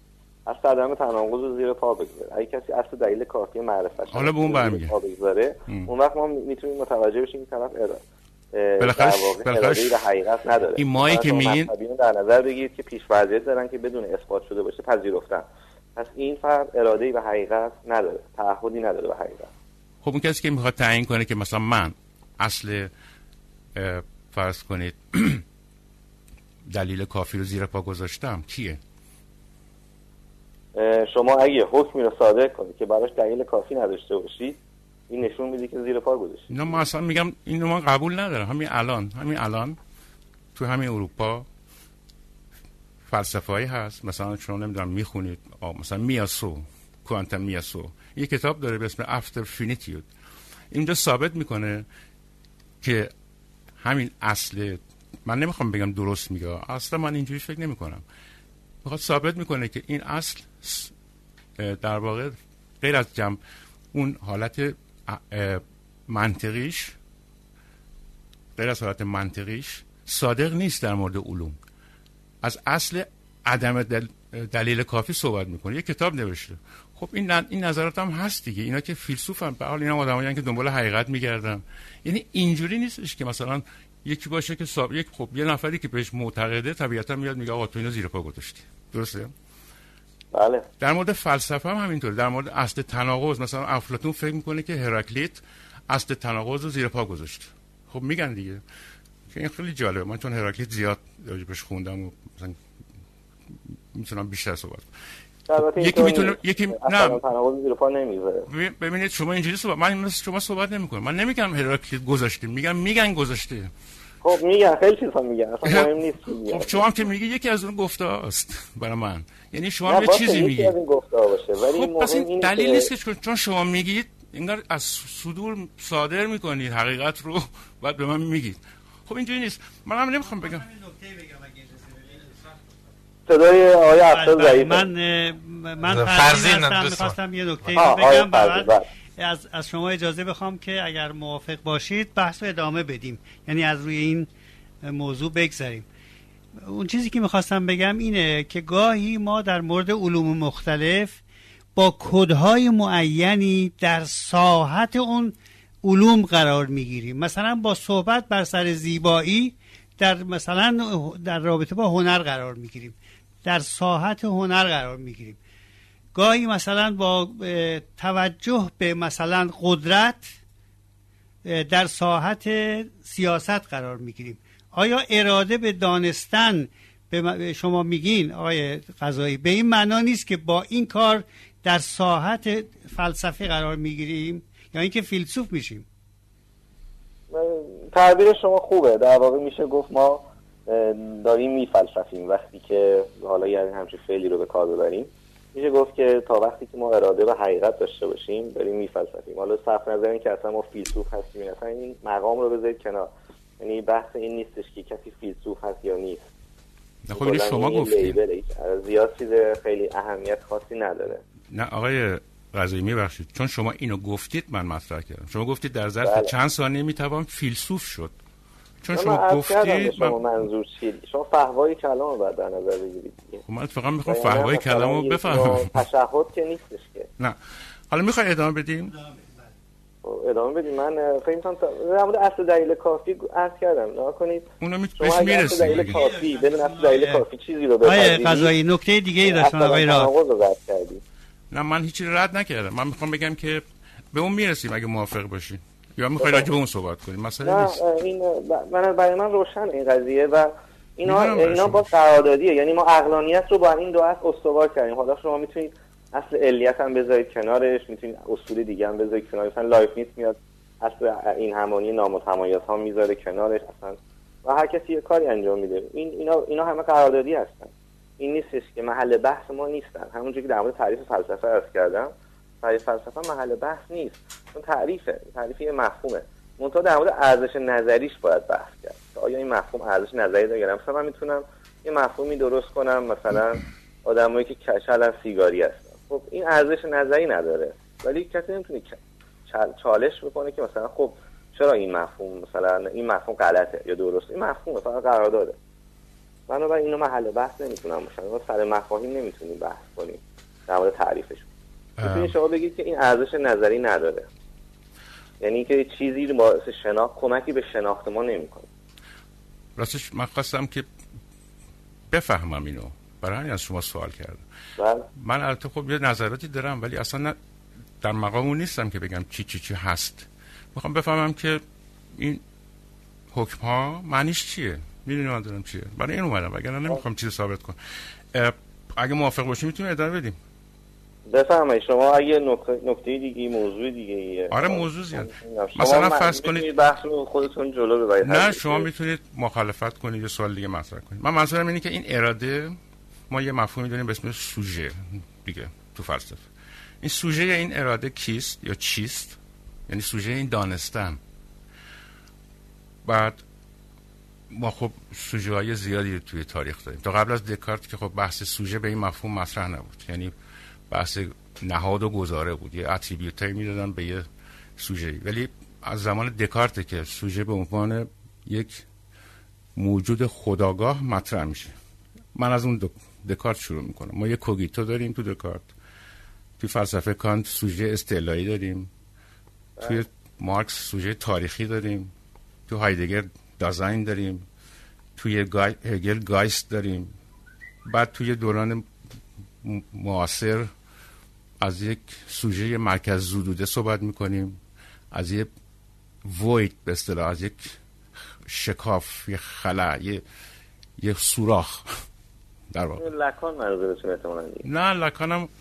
از عدم تناقض رو زیر پا بگذاره. اگه کسی اصل دلیل کافی معرفت حالا به اون برمیگرده اون وقت ما میتونیم متوجه بشیم که طرف بالاخره حقیقت نداره. این مایی که میگین در نظر بگیرید که پیش وضعیت دارن که بدون اثبات شده باشه پذیرفتن. پس این فرد اراده‌ای به حقیقت نداره، تعهدی نداره به حقیقت. خب اون کسی که میخواد تعیین کنه که مثلا من اصل فرض کنید دلیل کافی رو زیر پا گذاشتم کیه؟ شما اگه حکمی رو صادر کنید که براش دلیل کافی نداشته باشید این نشون میده که زیر پا گذاشتید. نه ما اصلا میگم اینو من قبول ندارم. همین الان تو همین اروپا فلسفه‌ای هست، مثلا شما نمیدونم میخونید مثلا میاسو کوانتا، میاسو یه کتاب داره به اسم After Finitude. اینجا ثابت میکنه که همین اصل، من نمیخوام بگم درست میگه، اصلا من اینجوری فکر نمیکنم، میخواد ثابت میکنه که این اصل در واقع غیر از جمع اون حالت منطقیش، غیر از حالت منطقیش صادق نیست در مورد علوم. از اصل عدم دلیل کافی صحبت میکنه، یه کتاب نوشته. خب این نظرات هم هست دیگه، اینا که فیلسوفن به حال، اینا آدمایی که دنبال حقیقت میگردن. یعنی اینجوری نیستش که مثلا یکی باشه که خب یه نفری که بهش معتقده طبیعتا میاد میگه آقا تو اینو زیر پا گذاشتی. درسته؟ بله. در مورد فلسفه هم همینطوره، در مورد اصل تناقض مثلا افلاطون فکر میکنه که هراکلیت اصل تناقض رو زیر پا گذاشت. خب میگن دیگه که این خیلی جالبه. من چون هراکلیت زیاد راجبش خوندم و مثلا میتونم بیشتر صحبت کنم. یکی نه تناقض زیر پا نمیذاره. ببینید شما اینجوری صحبت، من شما صحبت نمیکنم، من نمیگم هراکلیت گذاشته، میگن گذاشته. خب میگن خیلی چیزا میگن، اصلا مهم نیست. خب شما هم که میگی یکی از اون گفته‌هاست برای من، یعنی شما یه چیزی میگی از این گفته‌ها باشه، ولی خب پس این دلیل نیست که چون شما میگید انگار از صدور صادر میکنید حقیقت رو بعد به من میگید. خب اینجوری نیست. من هم نمیخوام بگم صدای آقای افتاد ضعیفه. من می‌خواستم یه نکته بگم بعد از شما اجازه بخوام که اگر موافق باشید بحث رو ادامه بدیم، یعنی از روی این موضوع بگذاریم. اون چیزی که میخواستم بگم اینه که گاهی ما در مورد علوم مختلف با کدهای معینی در ساحت اون علوم قرار میگیریم. مثلا با صحبت بر سر زیبایی در رابطه با هنر قرار میگیریم، در ساحت هنر قرار میگیریم. گاهی مثلا با توجه به مثلا قدرت در ساحت سیاست قرار میگیریم. آیا اراده به دانستن به شما میگین آقای قضایی به این معنا نیست که با این کار در ساحت فلسفی قرار میگیریم، یا اینکه فیلسوف میشیم؟ تعبیر شما خوبه. در واقع میشه گفت ما داریم میفلسفیم وقتی که حالا یعنی همچین فعلی رو به کار ببریم. میشه گفت که تا وقتی که ما اراده به حقیقت داشته باشیم بریم میفلسفیم. حالا صرف نظر این که اصلا ما فیلسوف هستیم، اصلا این مقام رو بذارید کنار. یعنی بحث این نیستش که کسی فیلسوف هست یا نیست. خب اینو شما گفتید. زیاد چیز خیلی اهمیت خاصی نداره. نه آقای قضایی میبخشید، چون شما اینو گفتید من مطرح کردم. شما گفتید در ظرف چند ثانیه میتوان فیلسوف شد. چون شما گفتید شما منظور چیه؟ شما فهوای کلامو بعد در نظر بگیرید. خب من فقط میخوام فهوای کلامو بفهمم. تشهد که نیستش که. نه. حالا میخوای ادامه بدیم؟ ادامه بدیم. من فکر می‌کنم در اصل دلیل کافی عرض کردم. نه کنید. اونم پیش میرسه. دلیل کافی، بدون اصل دلیل کافی چیزی رو بفهمید. قضایی نکته دیگه‌ای داشتن آقای راد. نه من هیچی رد نکردم. من میخوام بگم که به اون میرسیم اگه موافق باشی. یا میخوایی راجع به اون صحبت کنیم؟ مسئله نیست. این برای من روشن این قضیه و اینا با قراردادیه. یعنی ما عقلانیت رو با این دو اصل استوار کردیم. حالا شما میتونید اصل علیت هم بذارید کنارش، میتونید اصول دیگه هم بذارید کنارش. مثلا لایبنیتس میاد اصل این همانی نامتمایز ها میذاره کنارش اصلا، و هر کسی یه کاری انجام میده. اینا همه قراردادی هستن. این نیستش که محل بحث ما نیستن. همونجوری که در مورد تعریف فلسفه عرض کردم، تعریف فلسفه محل بحث نیست، چون تعریف یه مفهومه. منتها در مورد ارزش نظریش باید بحث کرد. آیا این مفهوم ارزش نظری داره؟ مثلا من میتونم یه مفهومی درست کنم، مثلا آدمایی که کشلن سیگاری هستن، خب این ارزش نظری نداره، ولی کسی نمیتونه چالش بکنه که مثلا خب چرا این مفهوم مثلا این مفهوم غلطه یا درسته. این مفهوم فقط قرارداده، بنابراین اینو محل بحث نمیتونم باشه. ما سر مفاهیم نمیتونیم بحث کنیم. در مورد تعریفش. میتونید شما بگید که این ارزش نظری نداره، یعنی که چیزی واسه شناخت کمکی به شناخت ما نمیکنه. راستش من خواستم که بفهمم اینو، برای همین از شما سوال کردم. بله. من البته خب یه نظراتی دارم ولی اصلا در مقام اون نیستم که بگم چی هست. میخوام بفهمم که این حکم ها معنیش چیه، میدونی من دارم چیه، برای این اومدم، وگرنه نمیخوام چیز ثابت کنم. اگه موافق باشی میتونیم ادامه بدیم. بفرمایید شما اگه نکته دیگه، موضوع دیگه. آره موضوع زیاد. مثلا فرض کنید بحث خودتون جلو ببرید. نه شما میتونید مخالفت کنید، یه سوال دیگه مطرح کنید. من منظورم اینه که این اراده، ما یه مفهومی داریم به اسم سوژه دیگه تو فلسفه. این سوژه این اراده کیست یا چیست؟ یعنی سوژه این دانستن. بعد ما خب سوژه های زیادی توی تاریخ داریم. تا قبل از دکارت که خب بحث سوژه به این مفهوم مطرح نبود. یعنی بحث نهاد و گزاره بود، یه اتریبیوتایی میدادن به یه سوژه‌ای. ولی از زمان دکارت که سوژه به عنوان یک موجود خودآگاه مطرح میشه. من از اون دکارت شروع میکنم. ما یه کوگیتو داریم تو دکارت، توی فلسفه کانت سوژه استعلایی داریم، توی مارکس سوژه تاریخی داریم، تو هایدگر دازاین داریم، توی هگل گایست داریم. بعد توی دوران معاصر از یک سوژه مرکز زدوده صحبت میکنیم، از یک void به اصطلاح، از یک شکاف، یک خلأ، یک سوراخ در واقع. لکان منظورتون احتمالاً دیگه. نه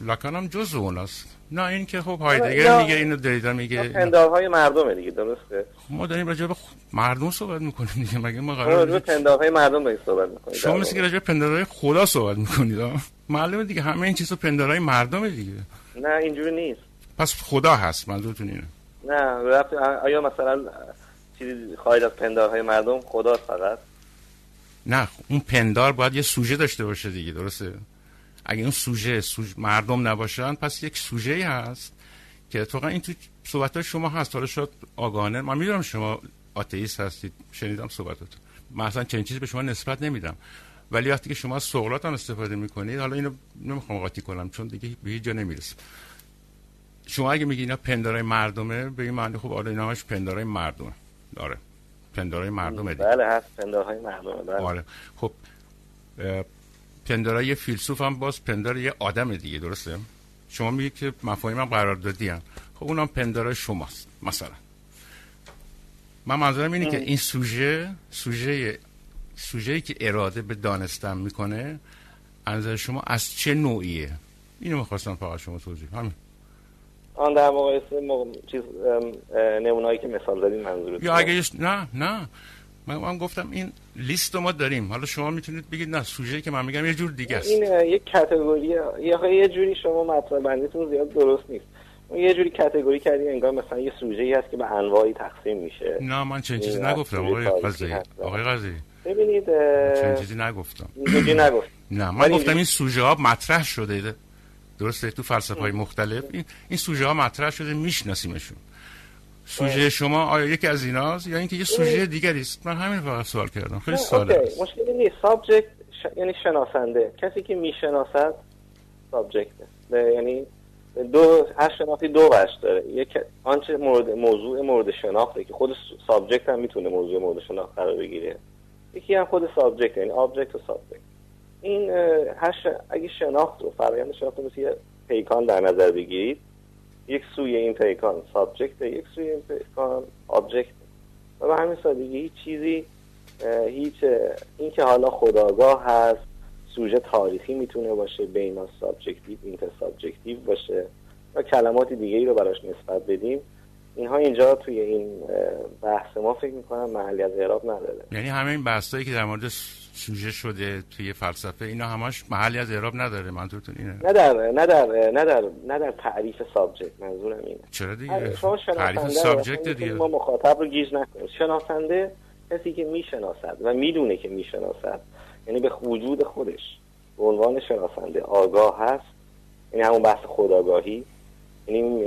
لکانم جزء اوناست. نه این که خب هایدگر میگه اینو دیدم، میگه پندارهای مردمه دیگه، درسته؟ ما داریم راجع به مردم صحبت میکنیم دیگه، مگه ما قراره راجع به پندارهای مردم داریم صحبت میکنیم؟ شما میگید راجع به پندارهای خدا صحبت میکنید. معلومه دیگه همه این چیزا پندارهای مردمه دیگه. نه اینجوری نیست. پس خدا هست منظورتون اینه؟ نه، آیا مثلا چیزی خارج از پندارهای مردم خدا فقط؟ نه، اون پندار باید یه سوژه داشته باشه دیگه، درسته؟ اگه اون سوژه مردم نباشن پس یک سوژه‌ای هست که اتفاقا این تو صحبت‌های شما هست. حالا شاید آگاهانه، من میدونم شما آتئیست هستید، شنیدم صحبتاتون، من اصلا چنین چیزی به شما نسبت نمیدم، ولی وقتی که شما از سقراط هم استفاده میکنید، حالا اینو نمیخوام قاطی کنم چون دیگه به هیچ جا نمیرسه، شما اگه میگی اینا پندارای مردمه، به این معنی خب آره اینا همش پندارای مردمه. آره پندارای مردمه دیگه. بله هست پندارهای مردمه. بله. آره خب پندارای فیلسوف هم باز پندار یه آدم دیگه، درسته؟ شما میگی که مفاهیم هم قراردادی هستن، خب اونم پندارای شماست مثلا. من منظورم اینه که این سوژه‌ای که اراده به دانستن میکنه از نظر شما از چه نوعیه؟ اینو می‌خواستم فقط شما توضیح همین. آن در مقایسه چیز نمونه‌ای که مثال زدین منظورتون؟ یا اگه نه من گفتم این لیست ما داریم، حالا شما میتونید بگید نه سوژه‌ای که من میگم یه جور دیگه است. این یک کاتگوری، یه جوری شما مطلب بندیتون زیاد درست نیست. اون یه جوری کاتگوری کردی انگار مثلا یه سوژه‌ای هست که به انواعی تقسیم میشه. نه من چنین چیزی نگفتم آقای قاضی. ببینید چنین چیزی نگفتم. نه من گفتم این سوژه ها مطرح شده، درسته؟ تو فلسفه‌های مختلف این سوژه ها مطرح شده، میشناسیمشون. سوژه شما آیا یکی از ایناست یا اینکه یه سوژه دیگری است؟ من همین فقط سوال کردم، خیلی ساده است. مشکلی نیست. سابجکت یعنی شناسنده، کسی که میشناسد سابجکت، یعنی دو هر شناختی دو وجه داره. یک آنچه موضوع مورد شناخته که خود سابجکت هم میتونه موضوع مورد شناخت قرار بگیره، یکی هم خود سابجکت، یعنی آبجکت و سابجکت. این اگه شناخت رو، فرآیند شناخت رو مثل یه پیکان در نظر بگیرید، یک سوی این پیکان سابجکت، یک سوی این پیکان آبجکت، و به همین سادگی هیچ چیزی، هیچ این که حالا خودآگاه هست، سوژه تاریخی میتونه باشه، بینا سابجکتیو، اینتر سابجکتیو باشه و کلمات دیگه‌ای رو براش نسبت بدیم، اینها اینجا توی این بحث ما فکر می‌کنم محلی از اعراب نداره. یعنی همه این بحثایی که در مورد سوژه شده توی فلسفه، اینا همش محلی از اعراب نداره، منظورتون اینه؟ نه در تعریف سابجکت منظورم اینه. چرا دیگه؟ تعریف سابجکت دیگه ما مخاطب رو گیج نکنیم. شناسنده کسی که میشناسد و میدونه که میشناسد، یعنی به وجود خودش به عنوان شناسنده آگاه هست، یعنی همون بحث خودآگاهی، یعنی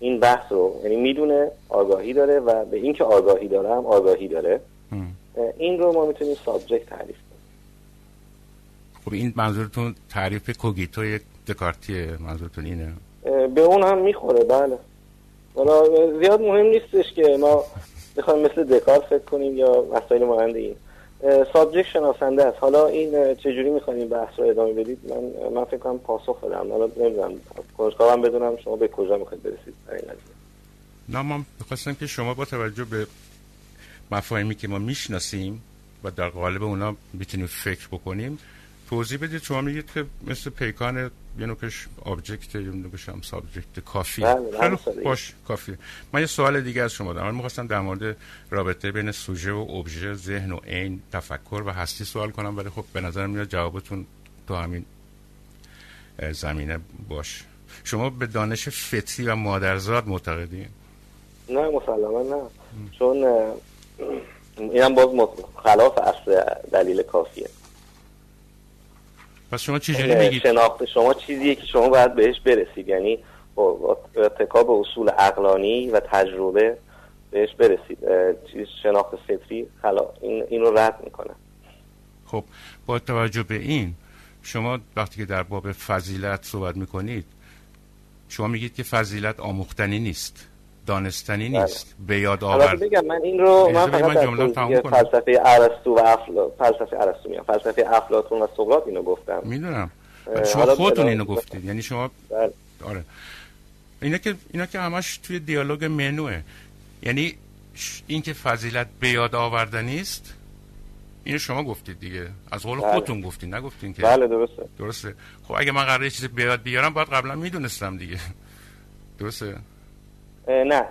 این بحث رو، یعنی میدونه، آگاهی داره و به اینکه آگاهی داره هم آگاهی داره. این رو ما میتونیم سابجکت تعریف کنیم. خب این منظورتون تعریف کوگیتوی دکارتیه، منظورتون اینه؟ به اون هم میخوره، بله. حالا زیاد مهم نیستش که ما بخوایم مثل دکارت فکر کنیم یا مسائل مانند این. سابجکت شناسنده است. حالا این چجوری میخوایم بحث رو ادامه بدید؟ من فکر کنم پاسخ دادم. حالا نمیدونم، کنجکاوم بدونم شما به کجا میخواید برسید در این قضیه. نه، من می‌خواستم که شما با توجه به مفاهیمی که ما میشناسیم و در قالب اونا میتونیم فکر بکنیم توضیح بدید. شما میگید که مثل پیکان یه نوکش آبجکت، یه نوکش هم سابجکت، کافی. باش، کافی. من یه سوال دیگه از شما دارم. من می‌خواستم در مورد رابطه بین سوژه و ابژه، ذهن و عین، تفکر و هستی سوال کنم، ولی خب به نظر میاد جوابتون تو همین زمینه باش. شما به دانش فطری و مادرزاد معتقدین؟ نه، مسلماً نه. چون اینم باز خلاف اصل دلیل کافیه. پس شما چیزی میگید؟ شناخت شما چیزیه که شما باید بهش برسید، یعنی اتکا به اصول عقلانی و تجربه بهش برسید. شناخت فطری این رو رد میکنه. خب با توجه به این، شما وقتی که در باب فضیلت صحبت میکنید، شما میگید که فضیلت آموختنی نیست، دانستنی نیست، به یاد آورد. بگم من این رو من فقط فلسفه ارسطو و افلاطون، فلسفه ارسطو میگم، فلسفه افلاطون و سقراط اینو گفتم. میدونم شما خودتون اینو گفتید، یعنی شما بلد. آره، اینا که همش توی دیالوگ منوئه. یعنی اینکه فضیلت به یاد آوردنی است، اینو شما گفتید دیگه، از قول خودتون گفتید، نگفتین که. بله، درسته. خب اگه من قراره چیزی به یاد بیارم، باید قبلا میدونستم دیگه، درسته؟ نه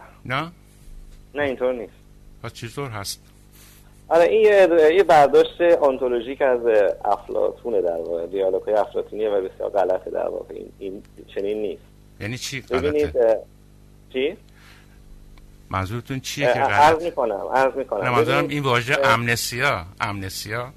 اینطور نیست. پس چطور هست؟ آره، این یه برداشت آنتولوژیک از افلاطونه، در واقع دیالوگ‌های افلاطونیه و بسیار غلطه. در واقع این چنین نیست. یعنی چی غلطه؟ چی؟ منظورتون چیه که غلطه؟ عرض می‌کنم. منظورم این واژه امنسیا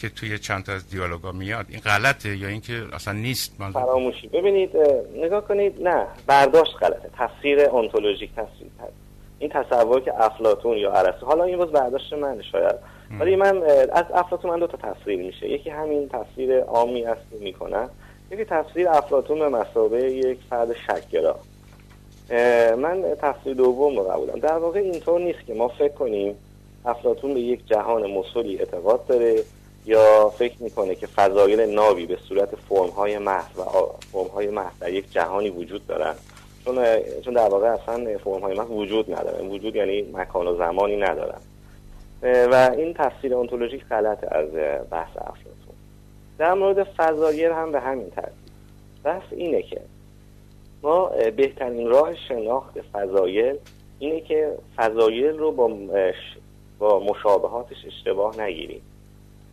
که توی چند تا از دیالوگا میاد، این غلطه یا اینکه اصلا نیست؟ فراموشی. ببینید، نگاه کنید، نه، برداشت غلطه، تفسیر انتولوژیک، تفسیر هست. این تصور که افلاطون یا ارسطو، حالا این باز برداشت منه شاید، ولی من از افلاطون من دو تا تفسیر میشه. یکی همین تفسیر عامی است میکنه، یکی تفسیر افلاطون به مثابه یک فرد شک‌گرا. من تفسیر دوم رو قبول دارم. در واقع اینطور نیست که ما فکر کنیم افلاطون به یک جهان مثلی اعتقاد داره یا فکر میکنه که فضایل ناوی به صورت فرم‌های محض و فرم‌های محض در یک جهانی وجود دارن، چون در واقع اصلا فرم‌های محض وجود ندارن. وجود یعنی مکان و زمانی ندارن. و این تفسیر انتولوژیک غلطه از بحث افلاطون. در مورد فضایل هم به همین ترتیب. بحث اینه که ما بهترین راه شناخت فضایل اینه که فضایل رو با مشابهاتش اشتباه نگیریم.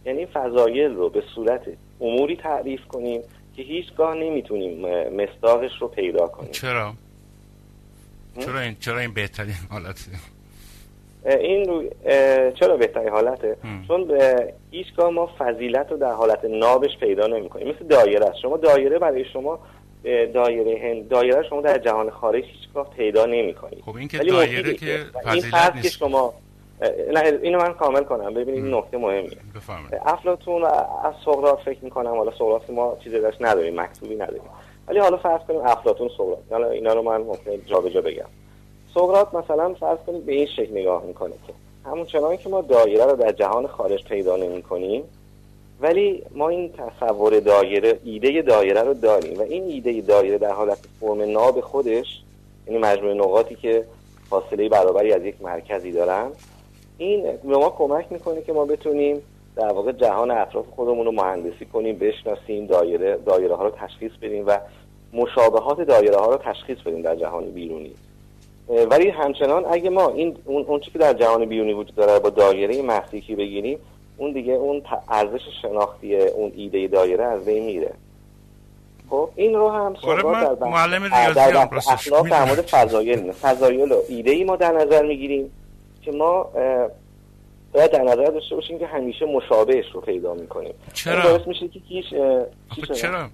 یعنی فضایل رو به صورت اموری تعریف کنیم که هیچگاه نمیتونیم مصداقش رو پیدا کنیم. چرا این بهترین حالته؟ چرا بهترین حالته؟ چون هیچگاه ما فضیلت رو در حالت نابش پیدا نمی کنیم. مثل دایره است. شما دایره برای شما دایره شما در جهان خارج هیچگاه پیدا نمی کنید. خب این که دایره که فضیلت نیست. نه، اینو من کامل کنم. ببینید، نکته مهمیه. افلاطون از سقراط فکر میکنم، حالا سقراط ما چیزی داشت نداریم، مکتوبی نداریم، ولی حالا فرض کنیم افلاطون سقراط، حالا اینا رو من ممکنه جابجا بگم. سقراط مثلا فرض کنید به این شکل نگاه میکنه که همونچنان که ما دایره رو در جهان خارج پیدا نمیکنیم، ولی ما این تصور دایره، ایده دایره رو داریم و این ایده دایره در حالت فرم ناب خودش، یعنی مجموعه نقاطی که فاصله برابری از یک مرکزی دارن، این به ما کمک میکنه که ما بتونیم در واقع جهان اطراف خودمون رو مهندسی کنیم، بشناسیم، دایره ها رو تشخیص بدیم و مشابهات دایره ها رو تشخیص بدیم در جهان بیرونی. ولی همچنان اگه ما اون چیزی که در جهان بیرونی وجود داره با دایره محسوکی بگیریم، اون دیگه اون ارزش شناختی اون ایده دایره از بین میره. خب این رو هم صحبت در معلم ریاضی هم راستش در مورد فضایل و ایده ای ما در نظر میگیریم که ما باید در نظر داشته باشیم که همیشه مشابهش رو پیدا می‌کنیم. چرا؟ درست میشه که چرا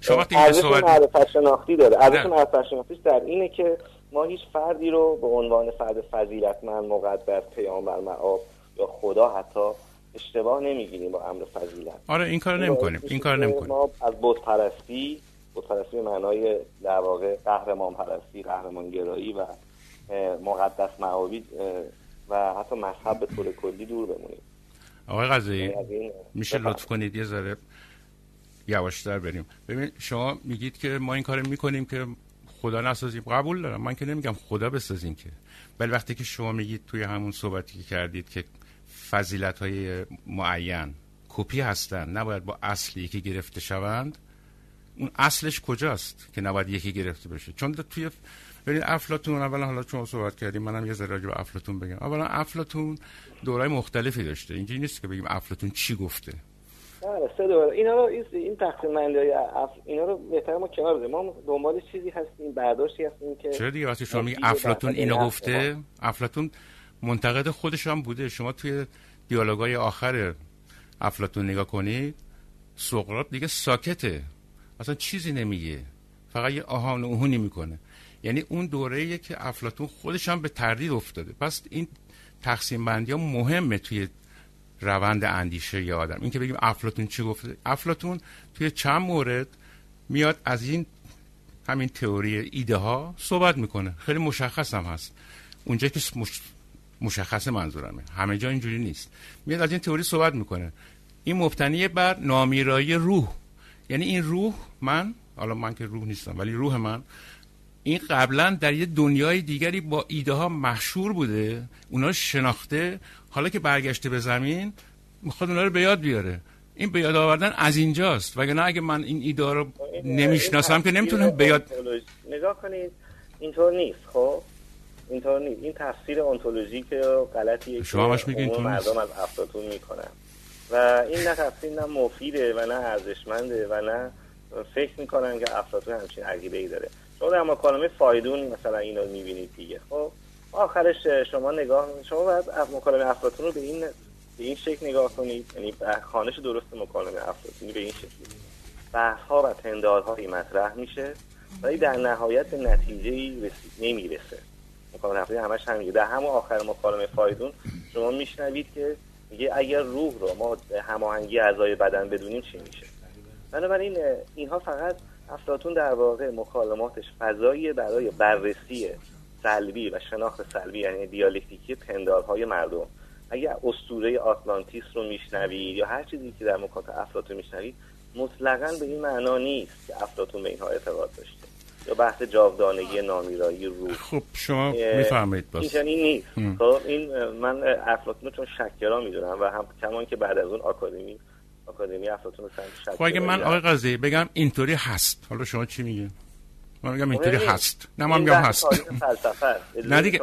شما وقتی این صحبت معرفت شناختی داره، ارزش معرفت شناختیش در اینه که ما هیچ فردی رو به عنوان فرد فضیلتمند، مقدس، پیامبر، معاب یا خدا حتی اشتباه نمیگیریم با امر فضیلت. آره این کارو نمی‌کنیم. ما از بت پرستی معنای در واقع قهرمان پرستی، قهرمان گرایی و مقدس معابد و حتی مذهب به طور کلی دور بمونیم. آقای قضایی میشه لطف کنید یه ذره یواش‌تر بریم. ببین شما میگید که ما این کارو می‌کنیم که خدا نسازیم، قبول دارم، من که نمیگم خدا بسازیم که، ولی وقتی که شما میگید توی همون صحبتی که کردید که فضیلت‌های معین کپی هستند، نباید با اصل یکی گرفته شوند، اون اصلش کجاست که نباید یکی گرفته بشه؟ چون توی ببین افلاطون، اولا حالا چون صحبت کردیم منم یه ذره راجع به افلاطون بگم. اولا افلاطون دوره‌های مختلفی داشته، اینجوری نیست که بگیم افلاطون چی گفته. آره صدور اینا رو این تقسیم‌بندی‌های اینا رو بهتره ما کنار بذاریم. ما دنبال چیزی هستیم، برداشتی هستیم که چرا دیگه. وقتی شما میگی افلاطون اینو گفته، افلاطون منتقد خودش هم بوده. شما توی دیالوگای آخر افلاطون نگاه کنید، سقراط دیگه ساکته، اصلا چیزی نمیگه، فقط یه آهان اوهونی میکنه. یعنی اون دوره‌ایه که افلاطون خودش هم به تردید افتاده. پس این تقسیم بندی‌ها مهمه توی روند اندیشه ی آدم. این که بگیم افلاطون چی گفته، افلاطون توی چند مورد میاد از این همین تئوری ایده ها صحبت میکنه، خیلی مشخص هم هست. اونجا که مشخص منظورمه، همه جا اینجوری نیست. میاد از این تئوری صحبت میکنه، این مبتنی بر نامیرایی روح. یعنی این روح من، حالا من که روح نیستم ولی روح من، این قبلا در یه دنیای دیگری با ایده ها مشهور بوده، اونا رو شناخته، حالا که برگشته به زمین میخواد اونا رو به یاد بیاره. این به یاد آوردن از اینجاست، وگرنه اگه من این ایده رو نمیشناسم که نمیتونم به یاد. نگاه کنید اینطور نیست، خب اینطور نیست. این تفسیر آنتولوژیک غلطیه که مردم از افلاطون میکنن و این نه تفسیر، نه مفیده و نه ارزشمنده و نه فکر میکنن که افلاطون همچین عقیده‌ای داره. شما در مکالمه فایدون مثلا اینو میبینید دیگه. خب آخرش شما نگاه، شما باید مکالمه افلاطون رو به این شکل نگاه کنید، یعنی خوانش درست مکالمه افلاطونی به این شکل بحث‌ها و پندارهایی مطرح میشه ولی در نهایت به نتیجه‌ای نمیرسه. مکالمه افلاطون همش همین، در همون آخر مکالمه فایدون شما میشنوید که میگه اگر روح رو ما هماهنگی اعضای بدن بدونیم چی میشه. بنابراین اینها فقط افلاطون در واقع مکالماتش فضایی برای بررسی سلبی و شناخت سلبی، یعنی دیالکتیکی پندارهای مردم. اگر اسطوره آتلانتیس رو میشنوید یا هر چیزی که در مکاتب افلاطون میشنوید، مطلقاً به این معنا نیست که افلاطون به اینها اعتقاد داشته یا بحث جاودانگی نامیرایی روح. خب شما میفهمید باز اینجوری نیست. خب این من افلاطون رو چون شکرا میدونم و هم کمان که بعد از اون آکادمی افلاطون رو سنت. خب اگه من آقای قضایی بگم اینطوری هست، حالا شما چی میگین؟ من میگم اینطوری هست. نه من میگم هست.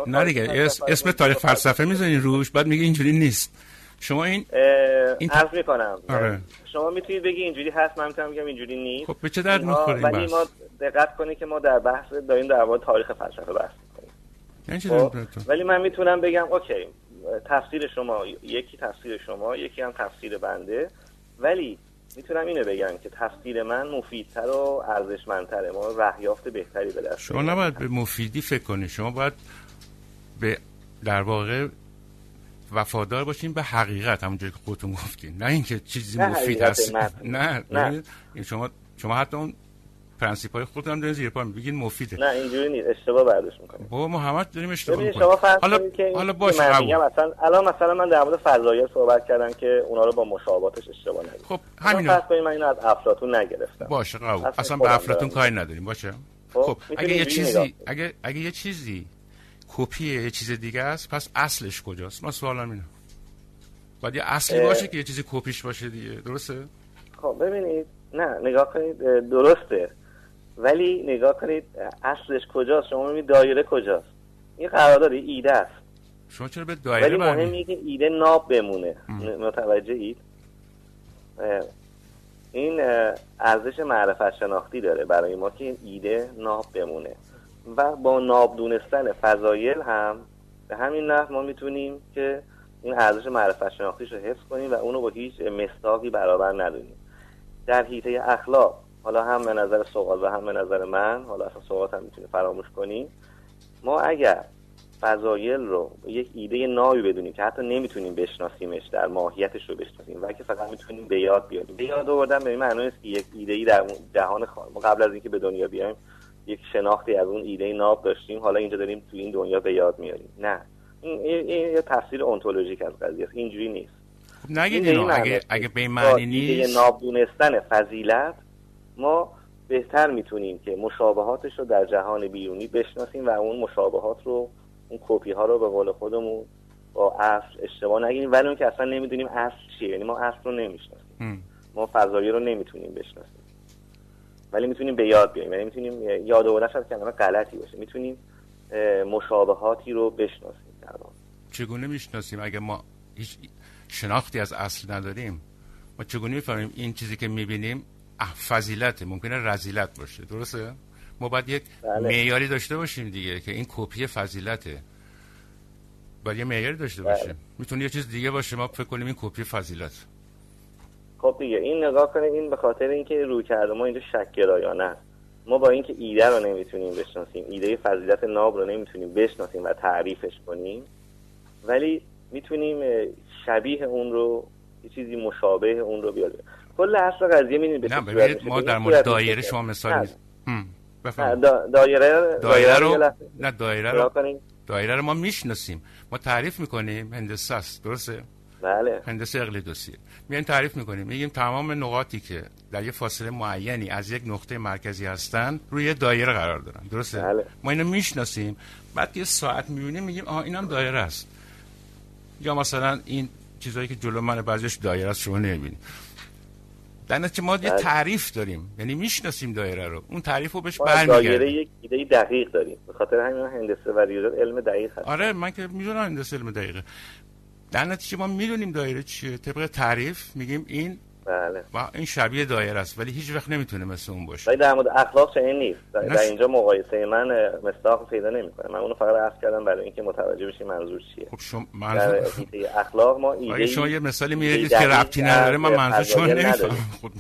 نه دیگه اسم تاریخ فلسفه میذارین روش، بعد میگه اینجوری نیست. شما این عرض میکنم. آره. شما میتونید بگی اینجوری هست، من میتونم بگم اینجوری نیست. خب به چه درد میخوره؟ ولی ما دقت کنید که ما در بحث داریم در مورد تاریخ فلسفه بحث میکنیم. ولی من میتونم بگم اوکی، تفسیر شما یکی، تفسیر شما یکی، هم تفسیر بنده، ولی میتونم اینو بگم که تفسیر من مفیدتر و ارزشمندتره، ما رهیافت بهتری به دست. شما نباید به مفیدی فکر کنید، شما باید به در واقع وفادار باشین به حقیقت، همونجوری که خودتون گفتین، نه اینکه چیزی مفید هست. نه شما حتی اون پرنسیپ‌های خودتون دارین زیر پا می‌بینین مفیده. نه اینجوری نیست، اشتباه برداشت می‌کنید. بابا ما همش داریم اشتباه می‌کنیم. حالا باشه، الان مثلا من در مورد فضایل صحبت کردم که اونا رو با مشابهاتش اشتباه نگیرید. خب همینو پس من اینو از افلاطون نگرفتم. باشه قبول، اصلا به افلاطون کاری نداریم. باشه. خب اگه یه چیزی کپی یه چیز دیگه است، پس اصلش کجاست؟ من سوالم اینه. باید یه اصلی باشه که یه چیزی کپیش باشه دیگه، درسته؟ خب ببینید، نه نگاه کنید درسته، ولی نگاه کنید اصلش کجاست. شما می‌بینید دایره کجاست، این قرارداد ایده است. شما چرا به دایره ولی مهمه که ایده ناب بمونه. متوجه اید؟ این ارزش معرفت شناختی داره برای ما که ایده ناب بمونه و با ناب دونستن فضایل هم به همین نحو ما میتونیم که این ارزش معرفت شناختیش رو حفظ کنیم و اونو با هیچ مصداقی برابر ندونیم. در حیطه اخلاق، حالا هم به نظر سقراط و هم به نظر من، حالا اصلا سقراط هم میتونه فراموش کنیم، ما اگر فضایل رو یک ایده نایو بدونیم که حتی نمیتونیم بشناسیمش، در ماهیتش رو بشناسیم، بلکه فقط میتونیم به یاد بیاریم. به یاد آوردن به این معنی است که یک ایده‌ای در دهان قبل از اینکه به دنیا بیایم یک شناختی از اون ایده ناب داشتیم، حالا اینجا داریم تو این دنیا به یاد میاریم. نه، این یه تفسیر انتولوژیک از قضیه است، اینجوری نیست. نگید اینو اگه به معنی نیست ناب دونستن فضیلت، ما بهتر میتونیم که مشابهاتش رو در جهان بیرونی بشناسیم و اون مشابهات رو، اون کپی ها رو به قول خودمون با اصل اشتباه نگیریم، ولی اون که اصلا نمیدونیم اصل چیه، یعنی ما اصل رو نمیشناسیم، ما فضایی رو نمیتونیم بشناسیم، ولی میتونیم به یاد بیاریم، یعنی میتونیم یاد آوردنش هم کلمه غلطی باشه، میتونیم مشابهاتی رو بشناسیم. در واقع چگونه میشناسیم اگه ما هیچ شناختی از اصل نداریم؟ ما چگونه میفهمیم این چیزی که میبینیم فضیلت ممکنه رذیلت باشه؟ درسته؟ ما باید یک معیاری داشته باشیم دیگه که این کپی فضیلته. باید یه معیاری داشته باشیم. میتونه یه چیز دیگه باشه، ما فکر کنیم این کپی فضیلت. خب دیگه این نگاه کنید، این به خاطر اینکه رویکرد ما اینجا شک گرایانه است. ما با اینکه ایده رو نمیتونیم بشناسیم، ایده فضیلت ناب رو نمیتونیم بشناسیم و تعریفش کنیم، ولی میتونیم شبیه اون رو، یه چیزی مشابه اون رو بیاریم. کل اصل قضیه می‌بینید به صورت ما در مورد دایره شما مثال بفرمایید. دایره رو ما میشناسیم، ما تعریف میکنیم، هندسه است، درسته؟ بله، هندسه اقلیدوسی. میایم تعریف میکنیم، میگیم تمام نقاطی که در یه فاصله معینی از یک نقطه مرکزی هستن روی دایره قرار دارن، درسته؟ بله. ما اینو میشناسیم، بعد یه ساعت میبینیم میگیم آها اینم دایره است. یا مثلا این چیزایی که جلو من بعضیش دایره است شما نمیبینید. درنتیجه ما یه تعریف داریم، یعنی میشناسیم دایره رو، اون تعریف رو بهش برمیگردیم. دایره یک ایده دقیق داریم، به خاطر همین هندسه و ریاضیات علم دقیق هست. آره من که میدونم هندسه علم دقیقه. درنتیجه ما میدونیم دایره چیه، طبق تعریف میگیم این بله و این شبیه دایره است، ولی هیچ وقت نمیتونه مثل اون باشه. ولی در مورد اخلاق چنین نیست. در اینجا مقایسه من مصداق پیدا نمیکنه. من اونو فقط عرض کردم برای اینکه متوجه بشی منظور چیه. خب شما منظور اخلاق ما ایده، شما یه مثالی میارید که ربطی نداره، من منظور شما نمیفهمم. خب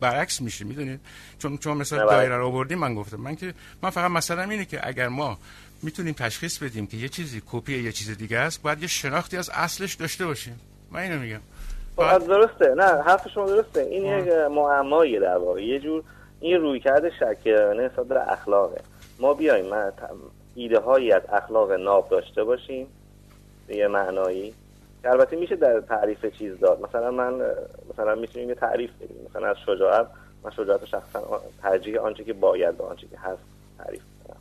برعکس میشه، میدونید، چون شما مثلا دایره رو آوردین، من گفتم من فقط مثلا اینه که اگر ما میتونیم تشخیص بدیم که یه چیزی کپی یه چیز دیگه است، باید یه شناختی از اصلش داشته باشیم. من اینو میگم. درسته، نه حرف شما درسته، این یک معمایه، در واقع یه جور این رویکرد شکیانه حساب در اخلاقه. ما بیایم ایده هایی از اخلاق ناب داشته باشیم به یه معنایی، البته میشه در تعریف چیز داد. مثلا مثلا میتونیم یه تعریف بدیم، مثلا از شجاعت، من شجاعت شخصا ترجیح آنچه که باید به آنچه که هست تعریف کنم،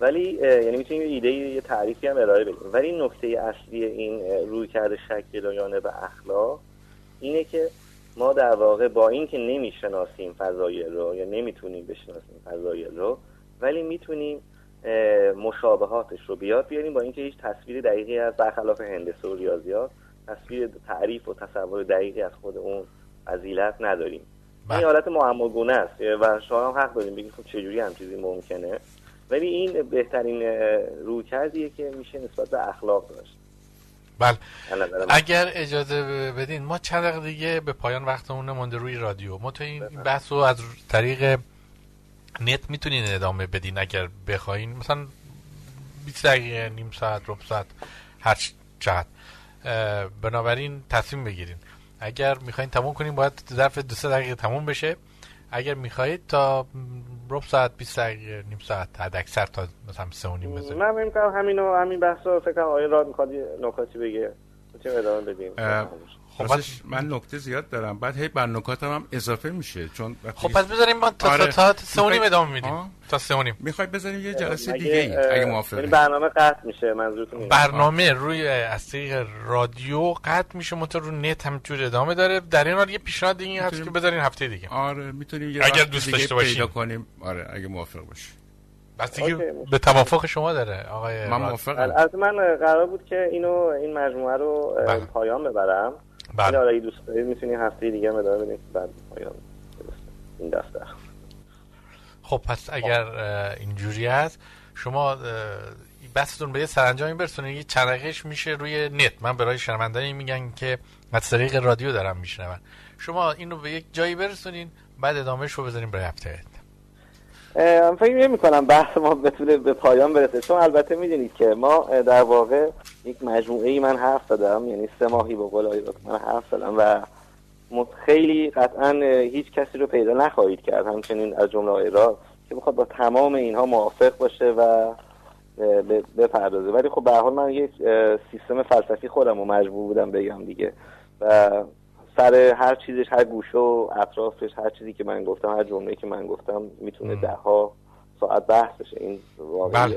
ولی یعنی میتونیم یه تعریفی هم ارائه بدیم. ولی نکته اصلی این رویکرد شکیانه به اخلاق اینه که ما در واقع با این که نمیشناسیم فضایل رو یا نمیتونیم بشناسیم فضایل رو، ولی میتونیم مشابهاتش رو بیاد بیاریم، با اینکه هیچ تصویر دقیقی از برخلاف هندسه و ریاضیات تصویر تعریف و تصور دقیقی از خود اون فضیلت نداریم. این حالت معماگونه است و شما هم حق داریم بگید خب چجوری هم چیزی ممکنه، ولی این بهترین رویکردیه که میشه نسبت به اخلاق داشت. بله. اگر اجازه بدین ما چند دقیقه دیگه به پایان وقتمون مونده روی رادیو، ما تو این بحث رو از طریق نت میتونین ادامه بدین اگر بخواین، مثلا 20 دقیقه، نیم ساعت، ربع ساعت، هر چقدر، بنابراین تصمیم بگیرین. اگر میخواین تموم کنین باید ظرف 2 دقیقه تموم بشه، اگر میخواهید تا ربع ساعت، 20 دقیقه، نیم ساعت حد اکثر، تا مثلا 3:30 بزنید. من میگم همین بحثو فکر کنم آقای راد میخواد نکاتی بگه، چه ادامه بدیم. خب من نکته زیاد دارم، بعد هی بر نکاتم هم اضافه میشه، چون خب پس بذاریم ما تا 3:30 ادامه میدیم. تا 3:30 میخواید بذاریم یه جلسه دیگه اگه موافقه، یعنی برنامه قطع میشه، منظورتون برنامه روی از طریق رادیو قطع میشه، موتور رو نت هم جور ادامه داره. در این حال یه پیشنهاد دیگه هست که بذارین هفته دیگه. آره میتونیم یه اگه دوست داشته باشین کنیم. آره اگه موافق باشی، بستگی به توافق شما داره آقای. من موافقم. از من قرار بود که این مجموعه رو پایان ببرم. بله حالا اگه دوست دارید میتونید هفته دیگه ادامه بدید بعد پایان این دفتر. خب پس اگر اینجوری هست شما بستون به سرانجام برسونید، یه چرخش میشه روی نت. من برای شنوندگان میگن که از طریق رادیو دارم میشنون، شما اینو به یک جایی برسونین بعد ادامهش رو بذاریم برای هفته. فکر نمی‌کنم بحث ما بتونه به پایان برسه، چون البته می‌دونید که ما در واقع یک مجموعه‌ای من حرف زدم، یعنی 3 ماهی به قول آقای من حرف زدم و خیلی قطعاً هیچ کسی رو پیدا نخواهید کرد، همچنین از جمله آقای راد، که بخواد با تمام اینها موافق باشه و بپردازه. ولی خب به هر حال من یک سیستم فلسفی خودم رو مجبور بودم بگم دیگه، و سر هر چیزش، هر گوشه و اطرافش، هر چیزی که من گفتم، هر جمله‌ای که من گفتم میتونه 10 ساعت بحث بشه. این واقعا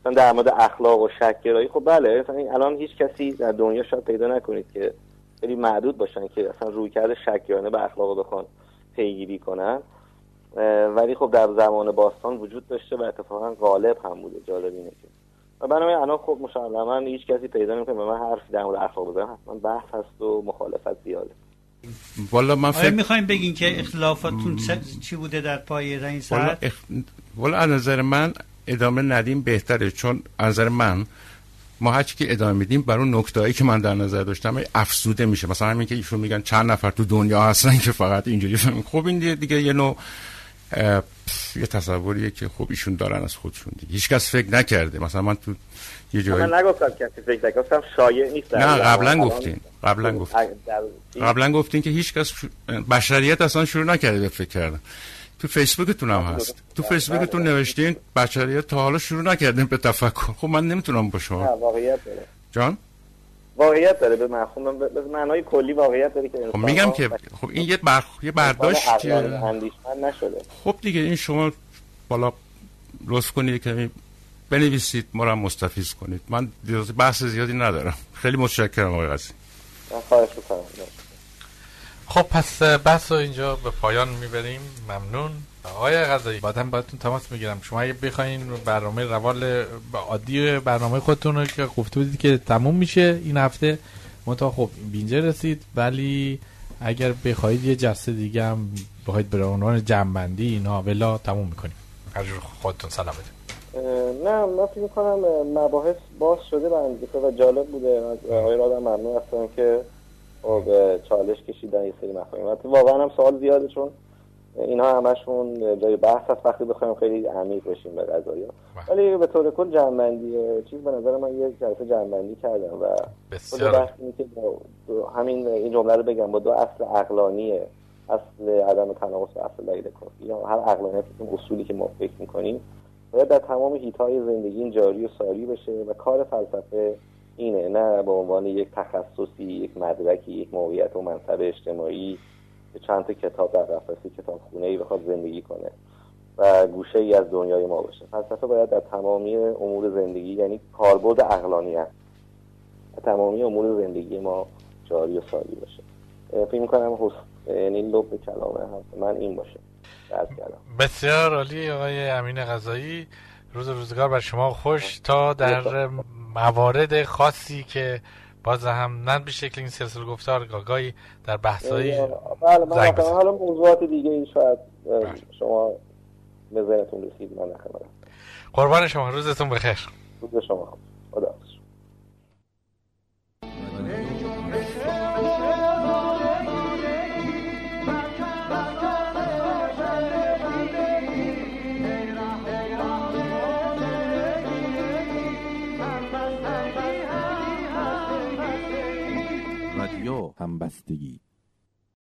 مثلا در مورد اخلاق و شک‌گرایی، خب بله، مثلا الان هیچ کسی در دنیا شاید پیدا نکنید که خیلی محدود باشن که اصلا رویکرد شک‌گرایانه به اخلاق بخوان پیگیری کنن، ولی خب در زمان باستان وجود داشته و اتفاقا غالب هم بوده. جالب اینه که و بنابراین الان خب مسلماً هیچ کسی پیدا نمی‌کنه من حرفی در مورد اخلاق بزنم، حتما بحث هست و مخالفت زیاده. والا من فکر می‌خوایم بگین که اختلافاتون چی بوده در پای این ساعت؟ والا از نظر من ادامه ندیم بهتره، چون از نظر من ما هرچی که ادامه میدیم بر اون نکته‌ای که من در نظر داشتم افزوده میشه. مثلا همین که ایشون میگن چند نفر تو دنیا هستن که فقط اینجوری فهمن، خب این دیگه یه نوع یه تصوریه که خب ایشون دارن از خودشون دیگه. هیچ کس فکر نکرده، مثلا من تو یه جایی من نگفتم کسی فکر نکرد، گفتم شایع نیست. نه قبلا گفتین، قبلا گفتین که هیچ کس بشریت اصلا شروع نکرده به فکر کردن. تو فیسبوکتون هم هست، تو فیسبوکتون نوشتین بشریت تا حالا شروع نکرده به تفکر. خب من نمیتونم با شما. نه واقعیت داره جان، واقعیت داره به مفهوم، به معنای کلی واقعیت داره که خب میگم که خب این یه برداشت که اندیشمند نشده. خب دیگه این شما بالا لطف کنید که بنویسید، ما رو هم مستفیض کنید. من بحث زیادی ندارم. خیلی متشکرم آقای قضایی. خواهش می‌کنم. خب پس بحث رو اینجا به پایان میبریم. ممنون آقای قضایی. بعدم باهاتون تماس میگیرم. شما اگه بخواین برنامه روال عادی برنامه خودتون رو که گفته بودید که تموم میشه این هفته، منتها خب بینجا رسید، ولی اگر بخواید یه جلسه دیگه هم بخواید به عنوان جمع‌بندی اینها ولا تموم میکنیم. هر جور خودتون سلام بدید. نه من فکر می‌کنم مباحث باز شده برنامه و جالب بوده. آقای راد ممنون هستم که و به چالش کشیدن یه سری مفاهیم. واقعا هم سوال زیاده، چون اینها همشون جای بحث هست وقتی بخوایم خیلی عمیق بشیم به قضایا. ولی به طور کل جمع‌بندی چیز به نظر من یه جلسه جمع‌بندی کردم و بسیار بحثی که همین این جمله رو بگم، با 2 اصل عقلانیه، اصل عدم تناقض و اصل دلیل کافی. یا هر عقلانیتی که اصولی که ما فکر می‌کنیم باید در تمام حیط‌های زندگی این جاری و ساری بشه و کار فلسفه اینه، نه به عنوان یک تخصصی، یک مدرکی، یک موقعیت و منصب اجتماعی که چند تا کتاب در رفرسی کتابخونه‌ای بخواد زندگی کنه و گوشه‌ای از دنیای ما باشه. فلسفه باید در تمامی امور زندگی، یعنی کاربرد عقلانیت در تمامی امور زندگی ما جاری و ساری باشه. فکر می‌کنم یعنی لب کلامه هست من این باشه. بسیار عالی آقای امین قضایی. روزگار بر شما خوش. تا در موارد خاصی که باز هم نه به شکل این سلسله گفتار گاگای در بحث‌های زنگ بزن. حالا موضوعات دیگه این شاید شما به ذهنتون رسید، من نخبرم. قربان شما، روزتون بخیر. روز شما خوب. خدا حافظ. همبستگی